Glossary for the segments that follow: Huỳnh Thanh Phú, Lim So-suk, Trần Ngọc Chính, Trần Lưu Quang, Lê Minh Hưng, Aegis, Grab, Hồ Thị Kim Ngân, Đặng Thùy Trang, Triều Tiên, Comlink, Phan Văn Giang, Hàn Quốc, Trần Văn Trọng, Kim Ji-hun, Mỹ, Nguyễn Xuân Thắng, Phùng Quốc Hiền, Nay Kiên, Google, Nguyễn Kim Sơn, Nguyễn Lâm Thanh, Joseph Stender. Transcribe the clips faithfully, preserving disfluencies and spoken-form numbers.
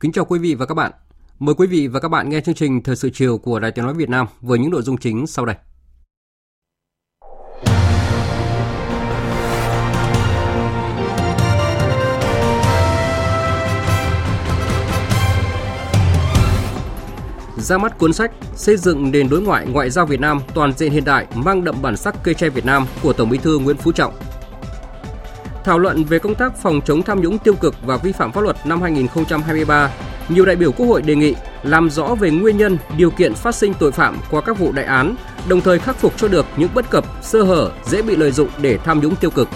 Kính chào quý vị và các bạn. Mời quý vị và các bạn nghe chương trình Thời sự chiều của Đài Tiếng nói Việt Nam với những nội dung chính sau đây. Ra mắt cuốn sách Xây dựng nền đối ngoại ngoại giao Việt Nam toàn diện hiện đại mang đậm bản sắc cây tre Việt Nam của Tổng Bí thư Nguyễn Phú Trọng. Thảo luận về công tác phòng chống tham nhũng tiêu cực và vi phạm pháp luật năm hai không hai ba, nhiều đại biểu Quốc hội đề nghị làm rõ về nguyên nhân, điều kiện phát sinh tội phạm qua các vụ đại án, đồng thời khắc phục cho được những bất cập, sơ hở dễ bị lợi dụng để tham nhũng tiêu cực.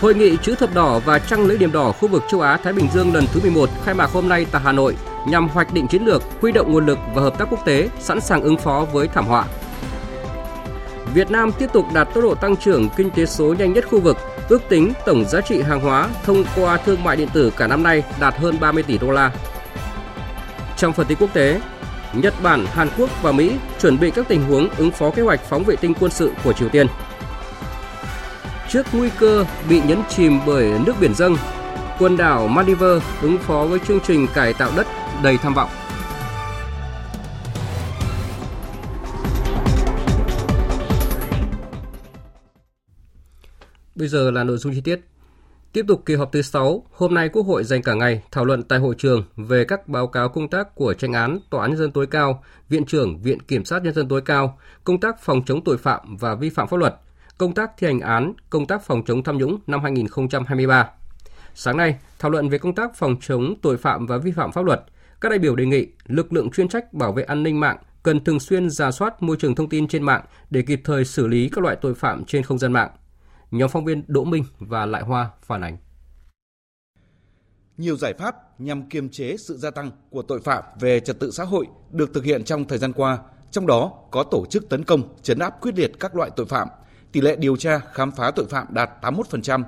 Hội nghị Chữ thập đỏ và Trăng lưỡi liềm đỏ khu vực châu Á-Thái Bình Dương lần thứ mười một khai mạc hôm nay tại Hà Nội nhằm hoạch định chiến lược, huy động nguồn lực và hợp tác quốc tế sẵn sàng ứng phó với thảm họa. Việt Nam tiếp tục đạt tốc độ tăng trưởng kinh tế số nhanh nhất khu vực, ước tính tổng giá trị hàng hóa thông qua thương mại điện tử cả năm nay đạt hơn ba mươi tỷ đô la. Trong phần tin quốc tế, Nhật Bản, Hàn Quốc và Mỹ chuẩn bị các tình huống ứng phó kế hoạch phóng vệ tinh quân sự của Triều Tiên. Trước nguy cơ bị nhấn chìm bởi nước biển dâng, quần đảo Maldives ứng phó với chương trình cải tạo đất đầy tham vọng. Bây giờ là nội dung chi tiết. Tiếp tục kỳ họp thứ sáu, hôm nay Quốc hội dành cả ngày thảo luận tại hội trường về các báo cáo công tác của Chánh án Tòa án Nhân dân tối cao, Viện trưởng Viện Kiểm sát Nhân dân tối cao, công tác phòng chống tội phạm và vi phạm pháp luật, công tác thi hành án, công tác phòng chống tham nhũng năm hai không hai ba. Sáng nay, thảo luận về công tác phòng chống tội phạm và vi phạm pháp luật, các đại biểu đề nghị lực lượng chuyên trách bảo vệ an ninh mạng cần thường xuyên rà soát môi trường thông tin trên mạng để kịp thời xử lý các loại tội phạm trên không gian mạng. Nhóm phóng viên Đỗ Minh và Lại Hoa phản ánh. Nhiều giải pháp nhằm kiềm chế sự gia tăng của tội phạm về trật tự xã hội được thực hiện trong thời gian qua, trong đó có tổ chức tấn công, trấn áp quyết liệt các loại tội phạm, tỷ lệ điều tra, khám phá tội phạm đạt tám mươi mốt phần trăm.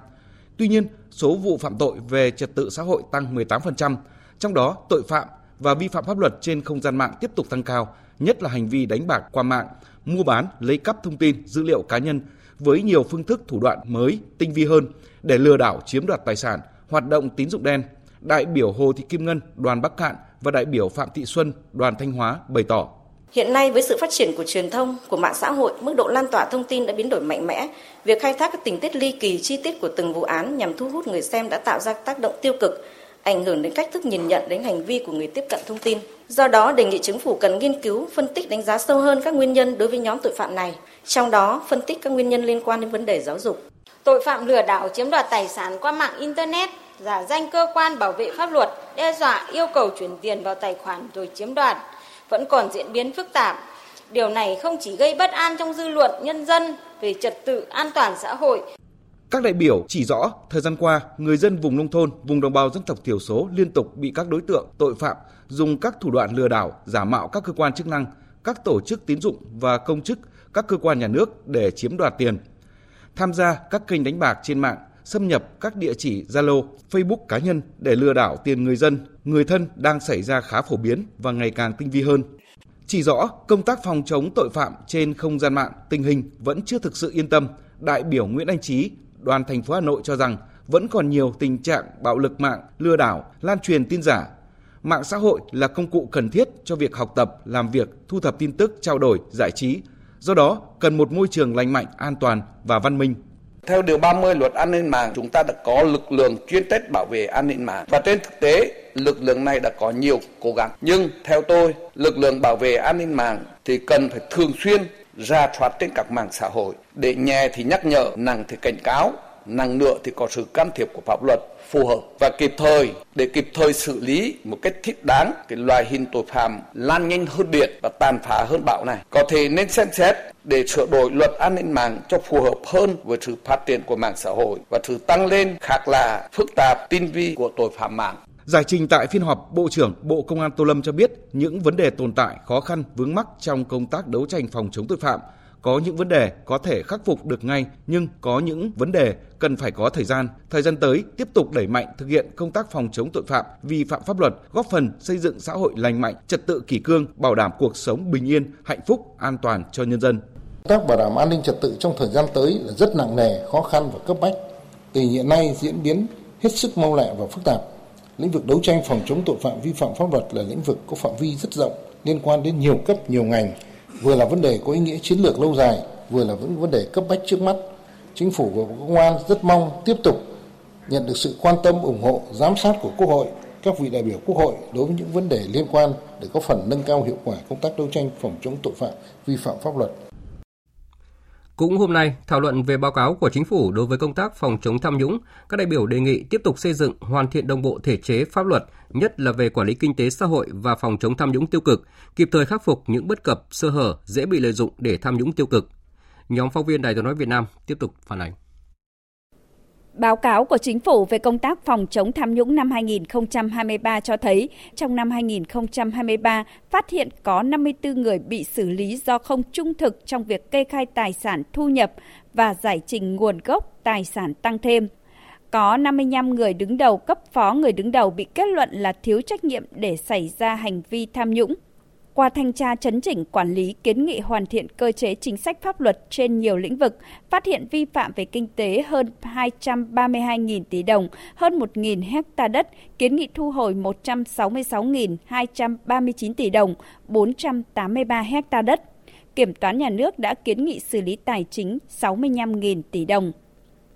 Tuy nhiên, số vụ phạm tội về trật tự xã hội tăng mười tám phần trăm, trong đó tội phạm và vi phạm pháp luật trên không gian mạng tiếp tục tăng cao, nhất là hành vi đánh bạc qua mạng, mua bán, lấy cắp thông tin, dữ liệu cá nhân, với nhiều phương thức thủ đoạn mới, tinh vi hơn để lừa đảo chiếm đoạt tài sản, hoạt động tín dụng đen, đại biểu Hồ Thị Kim Ngân, đoàn Bắc Cạn và đại biểu Phạm Thị Xuân, đoàn Thanh Hóa bày tỏ. Hiện nay với sự phát triển của truyền thông, của mạng xã hội, mức độ lan tỏa thông tin đã biến đổi mạnh mẽ. Việc khai thác các tình tiết ly kỳ, chi tiết của từng vụ án nhằm thu hút người xem đã tạo ra tác động tiêu cực, ảnh hưởng đến cách thức nhìn nhận, đến hành vi của người tiếp cận thông tin. Do đó, đề nghị chính phủ cần nghiên cứu, phân tích, đánh giá sâu hơn các nguyên nhân đối với nhóm tội phạm này, trong đó phân tích các nguyên nhân liên quan đến vấn đề giáo dục. Tội phạm lừa đảo chiếm đoạt tài sản qua mạng Internet, giả danh cơ quan bảo vệ pháp luật, đe dọa, yêu cầu chuyển tiền vào tài khoản rồi chiếm đoạt, vẫn còn diễn biến phức tạp. Điều này không chỉ gây bất an trong dư luận, nhân dân về trật tự, an toàn xã hội. Các đại biểu chỉ rõ, thời gian qua, người dân vùng nông thôn, vùng đồng bào dân tộc thiểu số liên tục bị các đối tượng tội phạm dùng các thủ đoạn lừa đảo, giả mạo các cơ quan chức năng, các tổ chức tín dụng và công chức, các cơ quan nhà nước để chiếm đoạt tiền. Tham gia các kênh đánh bạc trên mạng, xâm nhập các địa chỉ Zalo, Facebook cá nhân để lừa đảo tiền người dân, người thân đang xảy ra khá phổ biến và ngày càng tinh vi hơn. Chỉ rõ, công tác phòng chống tội phạm trên không gian mạng, tình hình vẫn chưa thực sự yên tâm, đại biểu Nguyễn Anh Trí, đoàn thành phố Hà Nội cho rằng vẫn còn nhiều tình trạng bạo lực mạng, lừa đảo, lan truyền tin giả. Mạng xã hội là công cụ cần thiết cho việc học tập, làm việc, thu thập tin tức, trao đổi, giải trí. Do đó, cần một môi trường lành mạnh, an toàn và văn minh. Theo Điều ba mươi Luật An ninh mạng, chúng ta đã có lực lượng chuyên trách bảo vệ an ninh mạng. Và trên thực tế, lực lượng này đã có nhiều cố gắng. Nhưng theo tôi, lực lượng bảo vệ an ninh mạng thì cần phải thường xuyên rà soát trên các mạng xã hội để nhẹ thì nhắc nhở, nặng thì cảnh cáo, nặng nữa thì có sự can thiệp của pháp luật phù hợp và kịp thời để kịp thời xử lý một cách thích đáng cái loại hình tội phạm lan nhanh hơn điện và tàn phá hơn bão này. Có thể nên xem xét để sửa đổi luật an ninh mạng cho phù hợp hơn với sự phát triển của mạng xã hội và sự tăng lên khác lạ, phức tạp, tinh vi của tội phạm mạng. Giải trình tại phiên họp, Bộ trưởng Bộ Công an Tô Lâm cho biết những vấn đề tồn tại, khó khăn, vướng mắc trong công tác đấu tranh phòng chống tội phạm. Có những vấn đề có thể khắc phục được ngay, nhưng có những vấn đề cần phải có thời gian. Thời gian tới, tiếp tục đẩy mạnh thực hiện công tác phòng chống tội phạm, vi phạm pháp luật, góp phần xây dựng xã hội lành mạnh, trật tự kỷ cương, bảo đảm cuộc sống bình yên, hạnh phúc, an toàn cho nhân dân. Các bảo đảm an ninh trật tự trong thời gian tới là rất nặng nề, khó khăn và cấp bách. Tình hiện nay diễn biến hết sức mau lẹ và phức tạp. Lĩnh vực đấu tranh phòng chống tội phạm vi phạm pháp luật là lĩnh vực có phạm vi rất rộng, liên quan đến nhiều cấp, nhiều ngành, vừa là vấn đề có ý nghĩa chiến lược lâu dài, vừa là vấn đề cấp bách trước mắt. Chính phủ và Bộ Công an rất mong tiếp tục nhận được sự quan tâm, ủng hộ, giám sát của Quốc hội, các vị đại biểu Quốc hội đối với những vấn đề liên quan để có phần nâng cao hiệu quả công tác đấu tranh phòng chống tội phạm vi phạm pháp luật. Cũng hôm nay, thảo luận về báo cáo của Chính phủ đối với công tác phòng chống tham nhũng, các đại biểu đề nghị tiếp tục xây dựng, hoàn thiện đồng bộ thể chế pháp luật, nhất là về quản lý kinh tế xã hội và phòng chống tham nhũng tiêu cực, kịp thời khắc phục những bất cập, sơ hở dễ bị lợi dụng để tham nhũng tiêu cực. Nhóm phóng viên Đài Tiếng nói Việt Nam tiếp tục phản ánh. Báo cáo của Chính phủ về công tác phòng chống tham nhũng năm hai không hai ba cho thấy, trong năm hai không hai ba, phát hiện có năm mươi tư người bị xử lý do không trung thực trong việc kê khai tài sản thu nhập và giải trình nguồn gốc tài sản tăng thêm. Có năm mươi lăm người đứng đầu, cấp phó người đứng đầu bị kết luận là thiếu trách nhiệm để xảy ra hành vi tham nhũng. Qua thanh tra chấn chỉnh quản lý, kiến nghị hoàn thiện cơ chế chính sách pháp luật trên nhiều lĩnh vực, phát hiện vi phạm về kinh tế hơn hai trăm ba mươi hai nghìn tỷ đồng, hơn một nghìn hectare đất, kiến nghị thu hồi một trăm sáu mươi sáu nghìn hai trăm ba mươi chín tỷ đồng, bốn trăm tám mươi ba hectare đất. Kiểm toán nhà nước đã kiến nghị xử lý tài chính sáu mươi lăm nghìn tỷ đồng.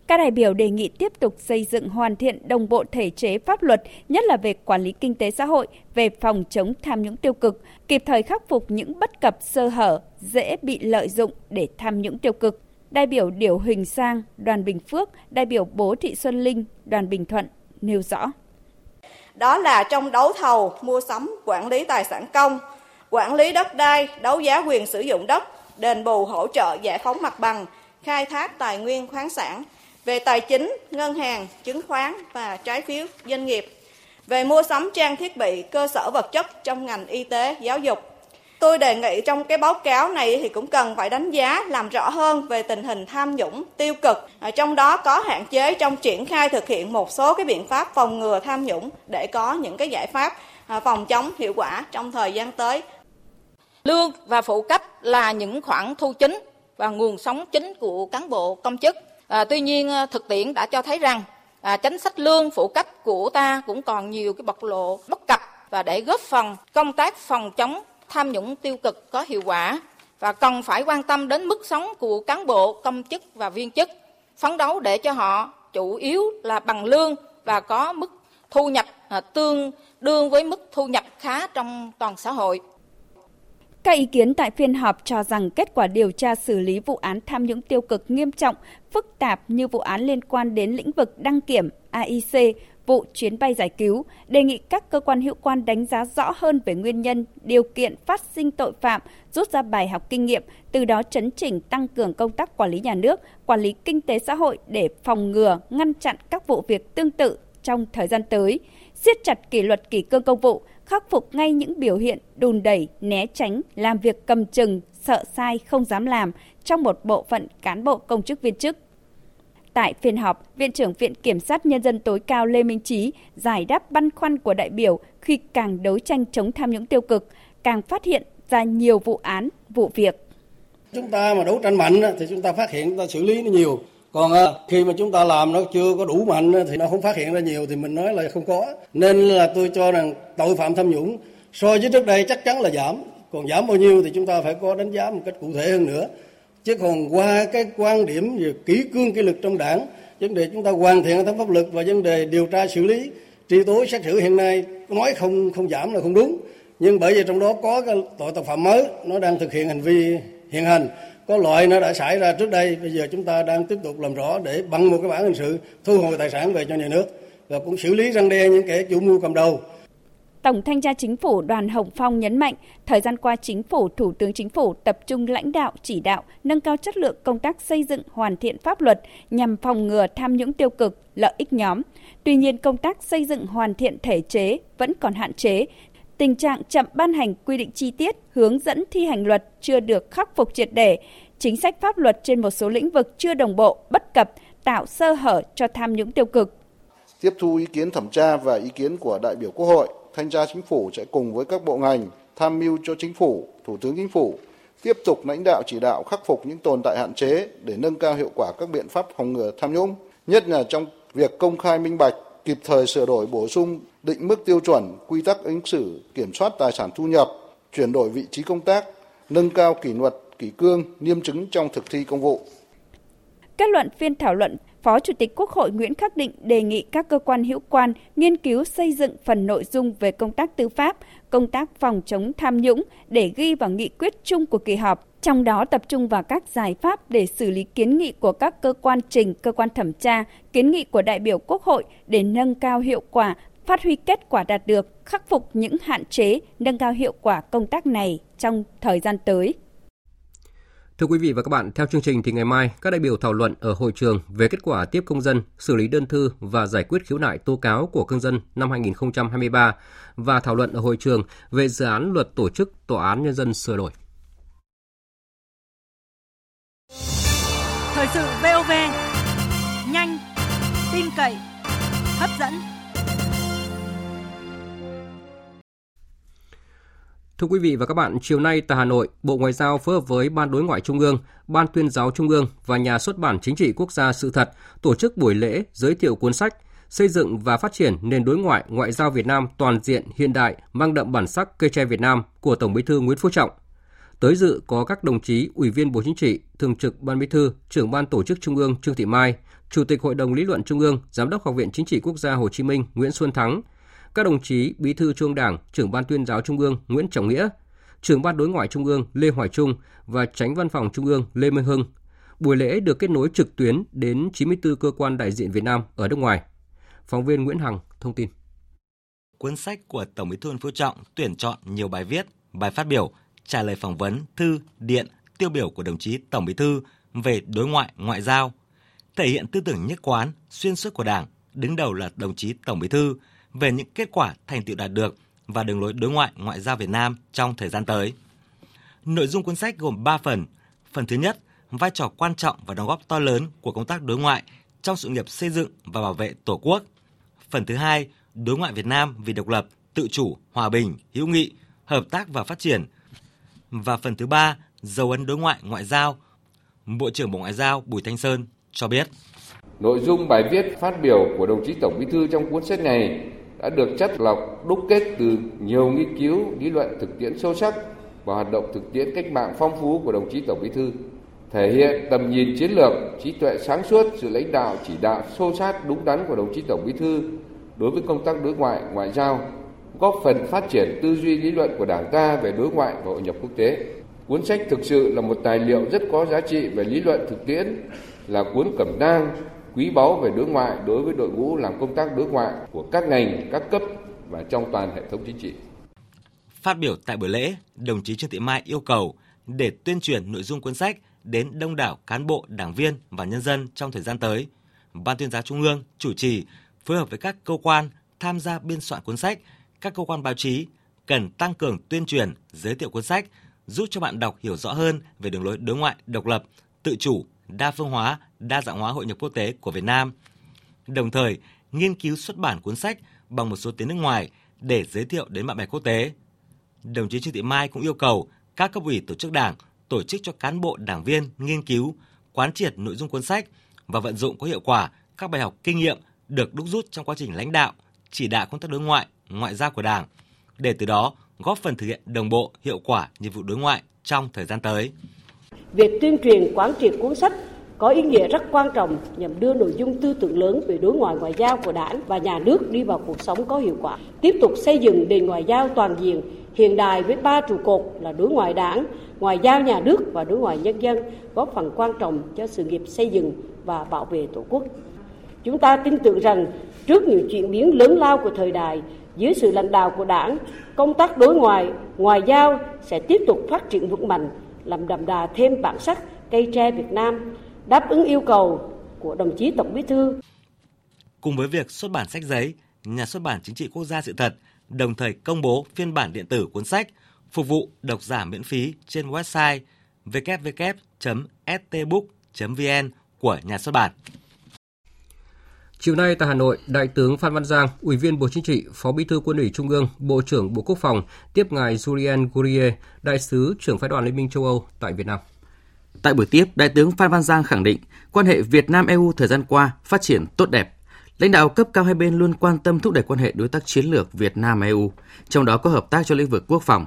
Các đại biểu đề nghị tiếp tục xây dựng hoàn thiện đồng bộ thể chế pháp luật, nhất là về quản lý kinh tế xã hội, về phòng chống tham nhũng tiêu cực, kịp thời khắc phục những bất cập sơ hở, dễ bị lợi dụng để tham nhũng tiêu cực. Đại biểu Điểu Huỳnh Sang, đoàn Bình Phước, đại biểu Bố Thị Xuân Linh, đoàn Bình Thuận nêu rõ. Đó là trong đấu thầu, mua sắm, quản lý tài sản công, quản lý đất đai, đấu giá quyền sử dụng đất, đền bù hỗ trợ giải phóng mặt bằng, khai thác tài nguyên khoáng sản, về tài chính, ngân hàng, chứng khoán và trái phiếu doanh nghiệp, về mua sắm trang thiết bị, cơ sở vật chất trong ngành y tế, giáo dục. Tôi đề nghị trong cái báo cáo này thì cũng cần phải đánh giá, làm rõ hơn về tình hình tham nhũng, tiêu cực, trong đó có hạn chế trong triển khai thực hiện một số cái biện pháp phòng ngừa tham nhũng để có những cái giải pháp phòng chống hiệu quả trong thời gian tới. Lương và phụ cấp là những khoản thu chính và nguồn sống chính của cán bộ công chức. À, tuy nhiên thực tiễn đã cho thấy rằng à, chính sách lương phụ cấp của ta cũng còn nhiều cái bộc lộ bất cập và để góp phần công tác phòng chống tham nhũng tiêu cực có hiệu quả và cần phải quan tâm đến mức sống của cán bộ, công chức và viên chức, phấn đấu để cho họ chủ yếu là bằng lương và có mức thu nhập à, tương đương với mức thu nhập khá trong toàn xã hội. Các ý kiến tại phiên họp cho rằng kết quả điều tra xử lý vụ án tham nhũng tiêu cực nghiêm trọng, phức tạp như vụ án liên quan đến lĩnh vực đăng kiểm, a i xê, vụ chuyến bay giải cứu, đề nghị các cơ quan hữu quan đánh giá rõ hơn về nguyên nhân, điều kiện phát sinh tội phạm, rút ra bài học kinh nghiệm, từ đó chấn chỉnh tăng cường công tác quản lý nhà nước, quản lý kinh tế xã hội để phòng ngừa, ngăn chặn các vụ việc tương tự trong thời gian tới, siết chặt kỷ luật kỷ cương công vụ, khắc phục ngay những biểu hiện đùn đẩy, né tránh, làm việc cầm chừng, sợ sai, không dám làm trong một bộ phận cán bộ công chức viên chức. Tại phiên họp, Viện trưởng Viện Kiểm sát Nhân dân tối cao Lê Minh Trí giải đáp băn khoăn của đại biểu khi càng đấu tranh chống tham nhũng tiêu cực, càng phát hiện ra nhiều vụ án, vụ việc. Chúng ta mà đấu tranh mạnh thì chúng ta phát hiện, chúng ta xử lý nó nhiều. Còn khi mà chúng ta làm nó chưa có đủ mạnh thì nó không phát hiện ra nhiều thì mình nói là không có. Nên là tôi cho rằng tội phạm tham nhũng so với trước đây chắc chắn là giảm. Còn giảm bao nhiêu thì chúng ta phải có đánh giá một cách cụ thể hơn nữa. Chứ còn qua cái quan điểm về kỷ cương kỷ luật trong đảng, vấn đề chúng ta hoàn thiện hệ thống pháp luật và vấn đề điều tra xử lý, truy tố xét xử hiện nay nói không không giảm là không đúng. Nhưng bởi vì trong đó có cái tội phạm mới nó đang thực hiện hành vi hiện hành. có loại nó đã xảy ra trước đây, bây giờ chúng ta đang tiếp tục làm rõ để bằng một cái bản hình sự thu hồi tài sản về cho nhà nước và cũng xử lý răn đe những kẻ chủ mưu cầm đầu. Tổng Thanh tra Chính phủ Đoàn Hồng Phong nhấn mạnh, thời gian qua Chính phủ, Thủ tướng Chính phủ tập trung lãnh đạo, chỉ đạo, nâng cao chất lượng công tác xây dựng, hoàn thiện pháp luật nhằm phòng ngừa tham nhũng tiêu cực, lợi ích nhóm. Tuy nhiên, công tác xây dựng hoàn thiện thể chế vẫn còn hạn chế. Tình trạng chậm ban hành quy định chi tiết, hướng dẫn thi hành luật chưa được khắc phục triệt để. Chính sách pháp luật trên một số lĩnh vực chưa đồng bộ, bất cập, tạo sơ hở cho tham nhũng tiêu cực. Tiếp thu ý kiến thẩm tra và ý kiến của đại biểu Quốc hội, Thanh tra Chính phủ sẽ cùng với các bộ ngành tham mưu cho Chính phủ, Thủ tướng Chính phủ tiếp tục lãnh đạo chỉ đạo khắc phục những tồn tại hạn chế để nâng cao hiệu quả các biện pháp phòng ngừa tham nhũng, nhất là trong việc công khai minh bạch, kịp thời sửa đổi bổ sung định mức tiêu chuẩn, quy tắc ứng xử, kiểm soát tài sản thu nhập, chuyển đổi vị trí công tác, nâng cao kỷ luật, kỷ cương, liêm chính trong thực thi công vụ. Kết luận phiên thảo luận, Phó Chủ tịch Quốc hội Nguyễn Khắc Định đề nghị các cơ quan hữu quan nghiên cứu xây dựng phần nội dung về công tác tư pháp, công tác phòng chống tham nhũng để ghi vào nghị quyết chung của kỳ họp, trong đó tập trung vào các giải pháp để xử lý kiến nghị của các cơ quan trình, cơ quan thẩm tra, kiến nghị của đại biểu Quốc hội để nâng cao hiệu quả, phát huy kết quả đạt được, khắc phục những hạn chế, nâng cao hiệu quả công tác này trong thời gian tới. Thưa quý vị và các bạn, theo chương trình thì ngày mai, các đại biểu thảo luận ở hội trường về kết quả tiếp công dân, xử lý đơn thư và giải quyết khiếu nại tố cáo của công dân năm hai không hai ba và thảo luận ở hội trường về dự án luật tổ chức Tòa án Nhân dân sửa đổi. Thời sự vê o vê, nhanh, tin cậy, hấp dẫn. Thưa quý vị và các bạn, chiều nay tại Hà Nội, Bộ Ngoại giao phối hợp với Ban Đối ngoại Trung ương, Ban Tuyên giáo Trung ương và Nhà xuất bản Chính trị Quốc gia Sự thật tổ chức buổi lễ giới thiệu cuốn sách Xây dựng và phát triển nền đối ngoại ngoại giao Việt Nam toàn diện hiện đại mang đậm bản sắc cây tre Việt Nam của Tổng Bí thư Nguyễn Phú Trọng. Tới dự có các đồng chí Ủy viên Bộ Chính trị, Thường trực Ban Bí thư, Trưởng Ban Tổ chức Trung ương Trương Thị Mai, Chủ tịch Hội đồng Lý luận Trung ương, Giám đốc Học viện Chính trị Quốc gia Hồ Chí Minh Nguyễn Xuân Thắng, các đồng chí Bí thư Trung ương Đảng, Trưởng Ban Tuyên giáo Trung ương Nguyễn Trọng Nghĩa, Trưởng Ban Đối ngoại Trung ương Lê Hoài Trung và Chánh Văn phòng Trung ương Lê Minh Hưng. Buổi lễ được kết nối trực tuyến đến chín mươi tư cơ quan đại diện Việt Nam ở nước ngoài. Phóng viên Nguyễn Hằng thông tin. Cuốn sách của Tổng Bí thư Nguyễn Phú Trọng tuyển chọn nhiều bài viết, bài phát biểu, trả lời phỏng vấn, thư, điện, tiêu biểu của đồng chí Tổng Bí thư về đối ngoại, ngoại giao, thể hiện tư tưởng nhất quán, xuyên suốt của Đảng, đứng đầu là đồng chí Tổng Bí thư, về những kết quả thành tựu đạt được và đường lối đối ngoại ngoại giao Việt Nam trong thời gian tới. Nội dung cuốn sách gồm ba phần. Phần thứ nhất, vai trò quan trọng và đóng góp to lớn của công tác đối ngoại trong sự nghiệp xây dựng và bảo vệ Tổ quốc. Phần thứ hai, đối ngoại Việt Nam vì độc lập, tự chủ, hòa bình, hữu nghị, hợp tác và phát triển. Và phần thứ ba, dấu ấn đối ngoại ngoại giao. Bộ trưởng Bộ Ngoại giao Bùi Thanh Sơn cho biết. Nội dung bài viết phát biểu của đồng chí Tổng Bí thư trong cuốn sách này đã được chất lọc đúc kết từ nhiều nghiên cứu lý luận thực tiễn sâu sắc và hoạt động thực tiễn cách mạng phong phú của đồng chí Tổng Bí thư, thể hiện tầm nhìn chiến lược, trí tuệ sáng suốt, sự lãnh đạo chỉ đạo sâu sát đúng đắn của đồng chí Tổng Bí thư đối với công tác đối ngoại ngoại giao, góp phần phát triển tư duy lý luận của Đảng ta về đối ngoại và hội nhập quốc tế. Cuốn sách thực sự là một tài liệu rất có giá trị về lý luận thực tiễn, là cuốn cẩm nang quý báu về đối ngoại đối với đội ngũ làm công tác đối ngoại của các ngành, các cấp và trong toàn hệ thống chính trị. Phát biểu tại buổi lễ, đồng chí Trương Thị Mai yêu cầu để tuyên truyền nội dung cuốn sách đến đông đảo cán bộ, đảng viên và nhân dân trong thời gian tới, Ban Tuyên giáo Trung ương chủ trì phối hợp với các cơ quan tham gia biên soạn cuốn sách, các cơ quan báo chí cần tăng cường tuyên truyền, giới thiệu cuốn sách, giúp cho bạn đọc hiểu rõ hơn về đường lối đối ngoại độc lập, tự chủ, đa phương hóa, đa dạng hóa hội nhập quốc tế của Việt Nam. Đồng thời, nghiên cứu xuất bản cuốn sách bằng một số tiếng nước ngoài để giới thiệu đến bạn bè quốc tế. Đồng chí Trương Thị Mai cũng yêu cầu các cấp ủy tổ chức đảng tổ chức cho cán bộ đảng viên nghiên cứu, quán triệt nội dung cuốn sách và vận dụng có hiệu quả các bài học kinh nghiệm được đúc rút trong quá trình lãnh đạo, chỉ đạo công tác đối ngoại, ngoại giao của Đảng, để từ đó góp phần thực hiện đồng bộ, hiệu quả nhiệm vụ đối ngoại trong thời gian tới. Việc tuyên truyền quán triệt cuốn sách có ý nghĩa rất quan trọng nhằm đưa nội dung tư tưởng lớn về đối ngoại ngoại giao của Đảng và Nhà nước đi vào cuộc sống có hiệu quả. Tiếp tục xây dựng nền ngoại giao toàn diện, hiện đại với ba trụ cột là đối ngoại Đảng, ngoại giao nhà nước và đối ngoại nhân dân, góp phần quan trọng cho sự nghiệp xây dựng và bảo vệ Tổ quốc. Chúng ta tin tưởng rằng trước những chuyển biến lớn lao của thời đại, dưới sự lãnh đạo của Đảng, công tác đối ngoại, ngoại giao sẽ tiếp tục phát triển vững mạnh, làm đậm đà thêm bản sắc cây tre Việt Nam, đáp ứng yêu cầu của đồng chí Tổng Bí thư. Cùng với việc xuất bản sách giấy, Nhà xuất bản Chính trị Quốc gia Sự thật đồng thời công bố phiên bản điện tử cuốn sách phục vụ độc giả miễn phí trên website w w w chấm s t book chấm v n của nhà xuất bản. Chiều nay tại Hà Nội, Đại tướng Phan Văn Giang, Ủy viên Bộ Chính trị, Phó Bí thư Quân ủy Trung ương, Bộ trưởng Bộ Quốc phòng tiếp ngài Julien Guerrier, Đại sứ trưởng Phái đoàn Liên minh châu Âu tại Việt Nam. Tại buổi tiếp, Đại tướng Phan Văn Giang khẳng định quan hệ Việt Nam-e u thời gian qua phát triển tốt đẹp. Lãnh đạo cấp cao hai bên luôn quan tâm thúc đẩy quan hệ đối tác chiến lược Việt Nam-e u, trong đó có hợp tác trong lĩnh vực quốc phòng.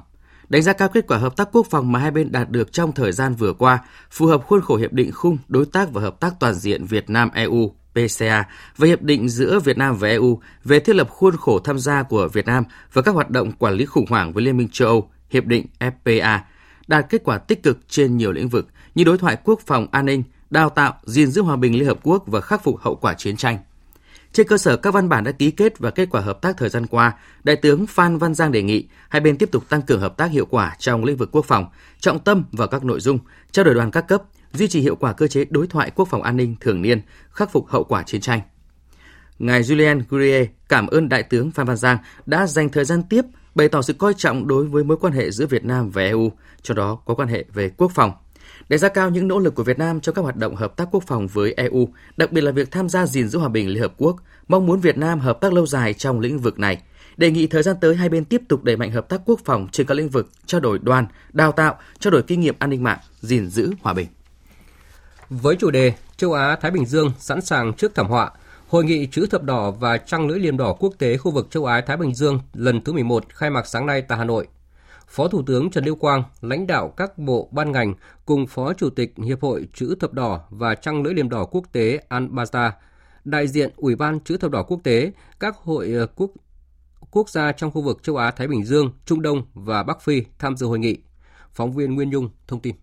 Đánh giá cao kết quả hợp tác quốc phòng mà hai bên đạt được trong thời gian vừa qua, phù hợp khuôn khổ Hiệp định Khung Đối tác và Hợp tác Toàn diện Việt Nam-e u pê xê a và Hiệp định giữa Việt Nam và e u về thiết lập khuôn khổ tham gia của Việt Nam và các hoạt động quản lý khủng hoảng với Liên minh châu Âu, Hiệp định ép pê a, đạt kết quả tích cực trên nhiều lĩnh vực như đối thoại quốc phòng an ninh, đào tạo, gìn giữ hòa bình Liên Hợp Quốc và khắc phục hậu quả chiến tranh. Trên cơ sở các văn bản đã ký kết và kết quả hợp tác thời gian qua, Đại tướng Phan Văn Giang đề nghị hai bên tiếp tục tăng cường hợp tác hiệu quả trong lĩnh vực quốc phòng, trọng tâm vào các nội dung, trao đổi đoàn các cấp, duy trì hiệu quả cơ chế đối thoại quốc phòng an ninh thường niên, khắc phục hậu quả chiến tranh. Ngài Julien Guerrier cảm ơn Đại tướng Phan Văn Giang đã dành thời gian tiếp, bày tỏ sự coi trọng đối với mối quan hệ giữa Việt Nam và e u, trong đó có quan hệ về quốc phòng. Đánh giá cao những nỗ lực của Việt Nam trong các hoạt động hợp tác quốc phòng với e u, đặc biệt là việc tham gia gìn giữ hòa bình Liên Hợp Quốc, mong muốn Việt Nam hợp tác lâu dài trong lĩnh vực này. Đề nghị thời gian tới hai bên tiếp tục đẩy mạnh hợp tác quốc phòng trên các lĩnh vực trao đổi đoàn, đào tạo, trao đổi kinh nghiệm an ninh mạng, gìn giữ hòa bình. Với chủ đề Châu Á-Thái Bình Dương sẵn sàng trước thảm họa, Hội nghị Chữ thập đỏ và Trăng lưỡi liềm đỏ quốc tế khu vực Châu Á-Thái Bình Dương lần thứ mười một khai mạc sáng nay tại Hà Nội. Phó Thủ tướng Trần Lưu Quang, lãnh đạo các bộ ban ngành cùng Phó Chủ tịch Hiệp hội Chữ thập đỏ và Trăng lưỡi liềm đỏ quốc tế Anbasta, đại diện Ủy ban Chữ thập đỏ quốc tế, các hội quốc, quốc gia trong khu vực châu Á-Thái Bình Dương, Trung Đông và Bắc Phi tham dự hội nghị. Phóng viên Nguyên Nhung thông tin.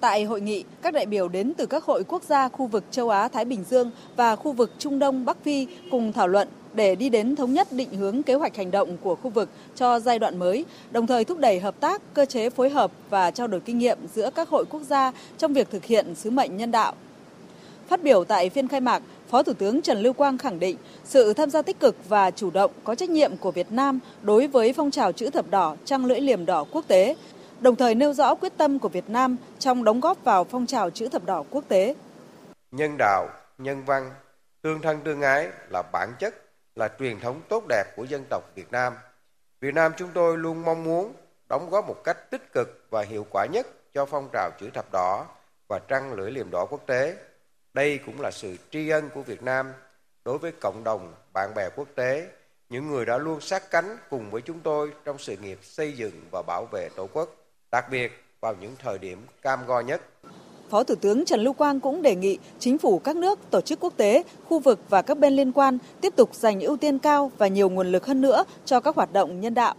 Tại hội nghị, các đại biểu đến từ các hội quốc gia khu vực châu Á-Thái Bình Dương và khu vực Trung Đông Bắc Phi cùng thảo luận để đi đến thống nhất định hướng kế hoạch hành động của khu vực cho giai đoạn mới, đồng thời thúc đẩy hợp tác, cơ chế phối hợp và trao đổi kinh nghiệm giữa các hội quốc gia trong việc thực hiện sứ mệnh nhân đạo. Phát biểu tại phiên khai mạc, Phó Thủ tướng Trần Lưu Quang khẳng định sự tham gia tích cực và chủ động có trách nhiệm của Việt Nam đối với phong trào Chữ thập đỏ, Trăng lưỡi liềm đỏ quốc tế, đồng thời nêu rõ quyết tâm của Việt Nam trong đóng góp vào phong trào Chữ thập đỏ quốc tế. Nhân đạo, nhân văn, tương thân tương ái là bản chất, là truyền thống tốt đẹp của dân tộc Việt Nam. Việt Nam chúng tôi luôn mong muốn đóng góp một cách tích cực và hiệu quả nhất cho phong trào Chữ thập đỏ và Trăng lưỡi liềm đỏ quốc tế. Đây cũng là sự tri ân của Việt Nam đối với cộng đồng, bạn bè quốc tế, những người đã luôn sát cánh cùng với chúng tôi trong sự nghiệp xây dựng và bảo vệ Tổ quốc, đặc biệt vào những thời điểm cam go nhất. Phó Thủ tướng Trần Lưu Quang cũng đề nghị chính phủ các nước, tổ chức quốc tế, khu vực và các bên liên quan tiếp tục dành ưu tiên cao và nhiều nguồn lực hơn nữa cho các hoạt động nhân đạo.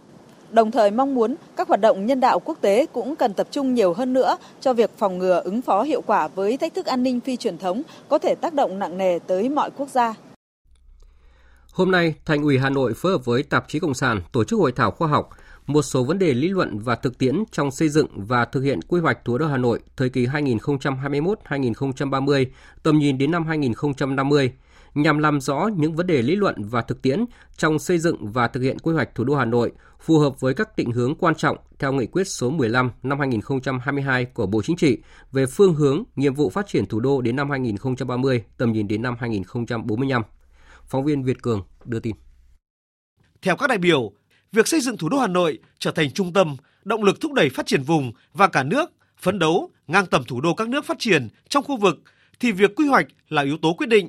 Đồng thời mong muốn các hoạt động nhân đạo quốc tế cũng cần tập trung nhiều hơn nữa cho việc phòng ngừa ứng phó hiệu quả với thách thức an ninh phi truyền thống có thể tác động nặng nề tới mọi quốc gia. Hôm nay, Thành ủy Hà Nội phối hợp với Tạp chí Cộng sản tổ chức hội thảo khoa học một số vấn đề lý luận và thực tiễn trong xây dựng và thực hiện quy hoạch thủ đô Hà Nội thời kỳ hai nghìn không trăm hai mươi mốt đến hai nghìn không trăm ba mươi, tầm nhìn đến năm hai nghìn không trăm năm mươi, nhằm làm rõ những vấn đề lý luận và thực tiễn trong xây dựng và thực hiện quy hoạch thủ đô Hà Nội phù hợp với các định hướng quan trọng theo nghị quyết số mười lăm năm hai nghìn không trăm hai mươi hai của Bộ Chính trị về phương hướng, nhiệm vụ phát triển thủ đô đến năm hai nghìn không trăm ba mươi, tầm nhìn đến năm hai nghìn không trăm bốn mươi lăm. Phóng viên Việt Cường đưa tin. Theo các đại biểu, việc xây dựng thủ đô Hà Nội trở thành trung tâm, động lực thúc đẩy phát triển vùng và cả nước, phấn đấu ngang tầm thủ đô các nước phát triển trong khu vực thì việc quy hoạch là yếu tố quyết định.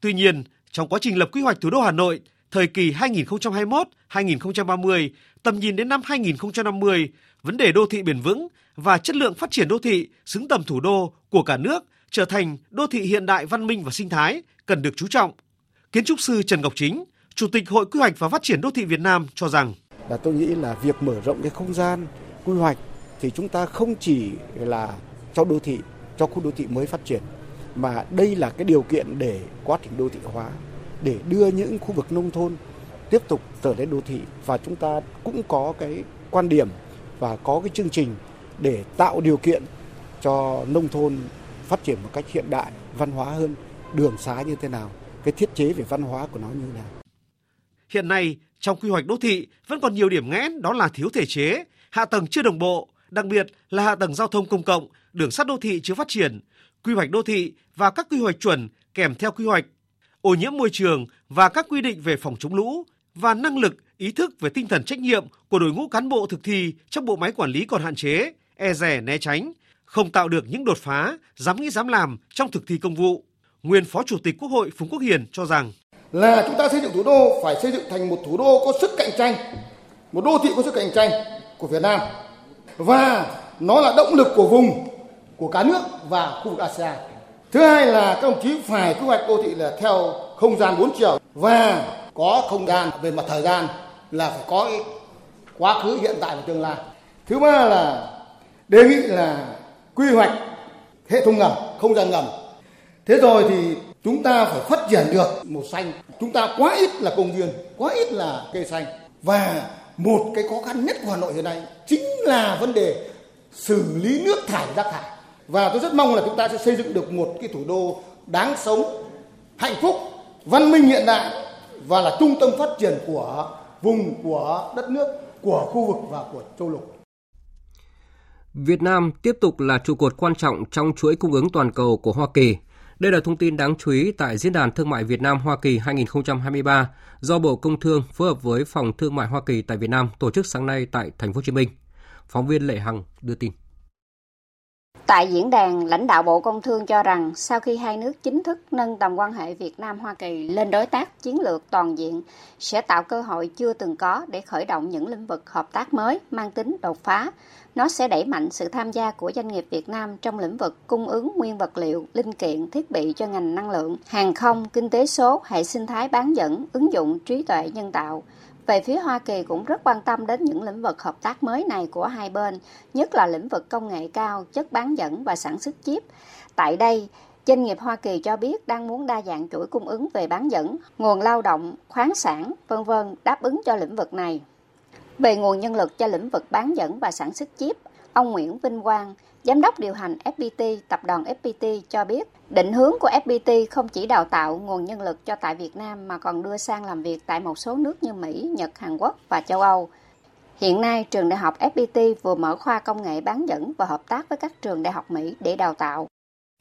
Tuy nhiên, trong quá trình lập quy hoạch thủ đô Hà Nội thời kỳ hai nghìn không trăm hai mươi mốt đến hai nghìn không trăm ba mươi, tầm nhìn đến năm hai nghìn không trăm năm mươi, vấn đề đô thị bền vững và chất lượng phát triển đô thị xứng tầm thủ đô của cả nước trở thành đô thị hiện đại văn minh và sinh thái cần được chú trọng. Kiến trúc sư Trần Ngọc Chính, Chủ tịch Hội Quy hoạch và Phát triển Đô thị Việt Nam cho rằng là tôi nghĩ là việc mở rộng cái không gian quy hoạch thì chúng ta không chỉ là cho đô thị, cho khu đô thị mới phát triển, mà đây là cái điều kiện để quá trình đô thị hóa, để đưa những khu vực nông thôn tiếp tục trở lên đô thị. Và chúng ta cũng có cái quan điểm và có cái chương trình để tạo điều kiện cho nông thôn phát triển một cách hiện đại, văn hóa hơn, đường xá như thế nào, cái thiết chế về văn hóa của nó như thế nào. Hiện nay, trong quy hoạch đô thị vẫn còn nhiều điểm nghẽn, đó là thiếu thể chế, hạ tầng chưa đồng bộ, đặc biệt là hạ tầng giao thông công cộng, đường sắt đô thị chưa phát triển, quy hoạch đô thị và các quy hoạch chuẩn kèm theo quy hoạch, ô nhiễm môi trường và các quy định về phòng chống lũ, và năng lực, ý thức về tinh thần trách nhiệm của đội ngũ cán bộ thực thi trong bộ máy quản lý còn hạn chế, e dè né tránh, không tạo được những đột phá, dám nghĩ dám làm trong thực thi công vụ. Nguyên Phó Chủ tịch Quốc hội Phùng Quốc Hiền cho rằng là chúng ta xây dựng thủ đô phải xây dựng thành một thủ đô có sức cạnh tranh, một đô thị có sức cạnh tranh của Việt Nam, và nó là động lực của vùng, của cả nước và khu vực a sê an. Thứ hai là các đồng chí phải quy hoạch đô thị là theo không gian bốn chiều, và có không gian về mặt thời gian là phải có quá khứ, hiện tại và tương lai. Thứ ba là đề nghị là quy hoạch hệ thống ngầm, không gian ngầm. Thế rồi thì chúng ta phải phát triển được màu xanh. Chúng ta quá ít là công viên, quá ít là cây xanh. Và một cái khó khăn nhất của Hà Nội hiện nay chính là vấn đề xử lý nước thải, rác thải. Và tôi rất mong là chúng ta sẽ xây dựng được một cái thủ đô đáng sống, hạnh phúc, văn minh hiện đại và là trung tâm phát triển của vùng, của đất nước, của khu vực và của châu lục. Việt Nam tiếp tục là trụ cột quan trọng trong chuỗi cung ứng toàn cầu của Hoa Kỳ. Đây là thông tin đáng chú ý tại Diễn đàn Thương mại Việt Nam-Hoa Kỳ hai không hai ba do Bộ Công Thương phối hợp với Phòng Thương mại Hoa Kỳ tại Việt Nam tổ chức sáng nay tại thành phố Hồ Chí Minh. Phóng viên Lệ Hằng đưa tin. Tại diễn đàn, lãnh đạo Bộ Công Thương cho rằng sau khi hai nước chính thức nâng tầm quan hệ Việt Nam-Hoa Kỳ lên đối tác chiến lược toàn diện, sẽ tạo cơ hội chưa từng có để khởi động những lĩnh vực hợp tác mới mang tính đột phá. Nó sẽ đẩy mạnh sự tham gia của doanh nghiệp Việt Nam trong lĩnh vực cung ứng nguyên vật liệu, linh kiện, thiết bị cho ngành năng lượng, hàng không, kinh tế số, hệ sinh thái bán dẫn, ứng dụng trí tuệ nhân tạo. Về phía Hoa Kỳ cũng rất quan tâm đến những lĩnh vực hợp tác mới này của hai bên, nhất là lĩnh vực công nghệ cao, chất bán dẫn và sản xuất chip. Tại đây, doanh nghiệp Hoa Kỳ cho biết đang muốn đa dạng chuỗi cung ứng về bán dẫn, nguồn lao động, khoáng sản, vân vân đáp ứng cho lĩnh vực này. Về nguồn nhân lực cho lĩnh vực bán dẫn và sản xuất chip, ông Nguyễn Vinh Quang, Giám đốc điều hành ép pê tê, tập đoàn ép pê tê cho biết, định hướng của ép pê tê không chỉ đào tạo nguồn nhân lực cho tại Việt Nam mà còn đưa sang làm việc tại một số nước như Mỹ, Nhật, Hàn Quốc và châu Âu. Hiện nay, trường đại học ép pê tê vừa mở khoa công nghệ bán dẫn và hợp tác với các trường đại học Mỹ để đào tạo.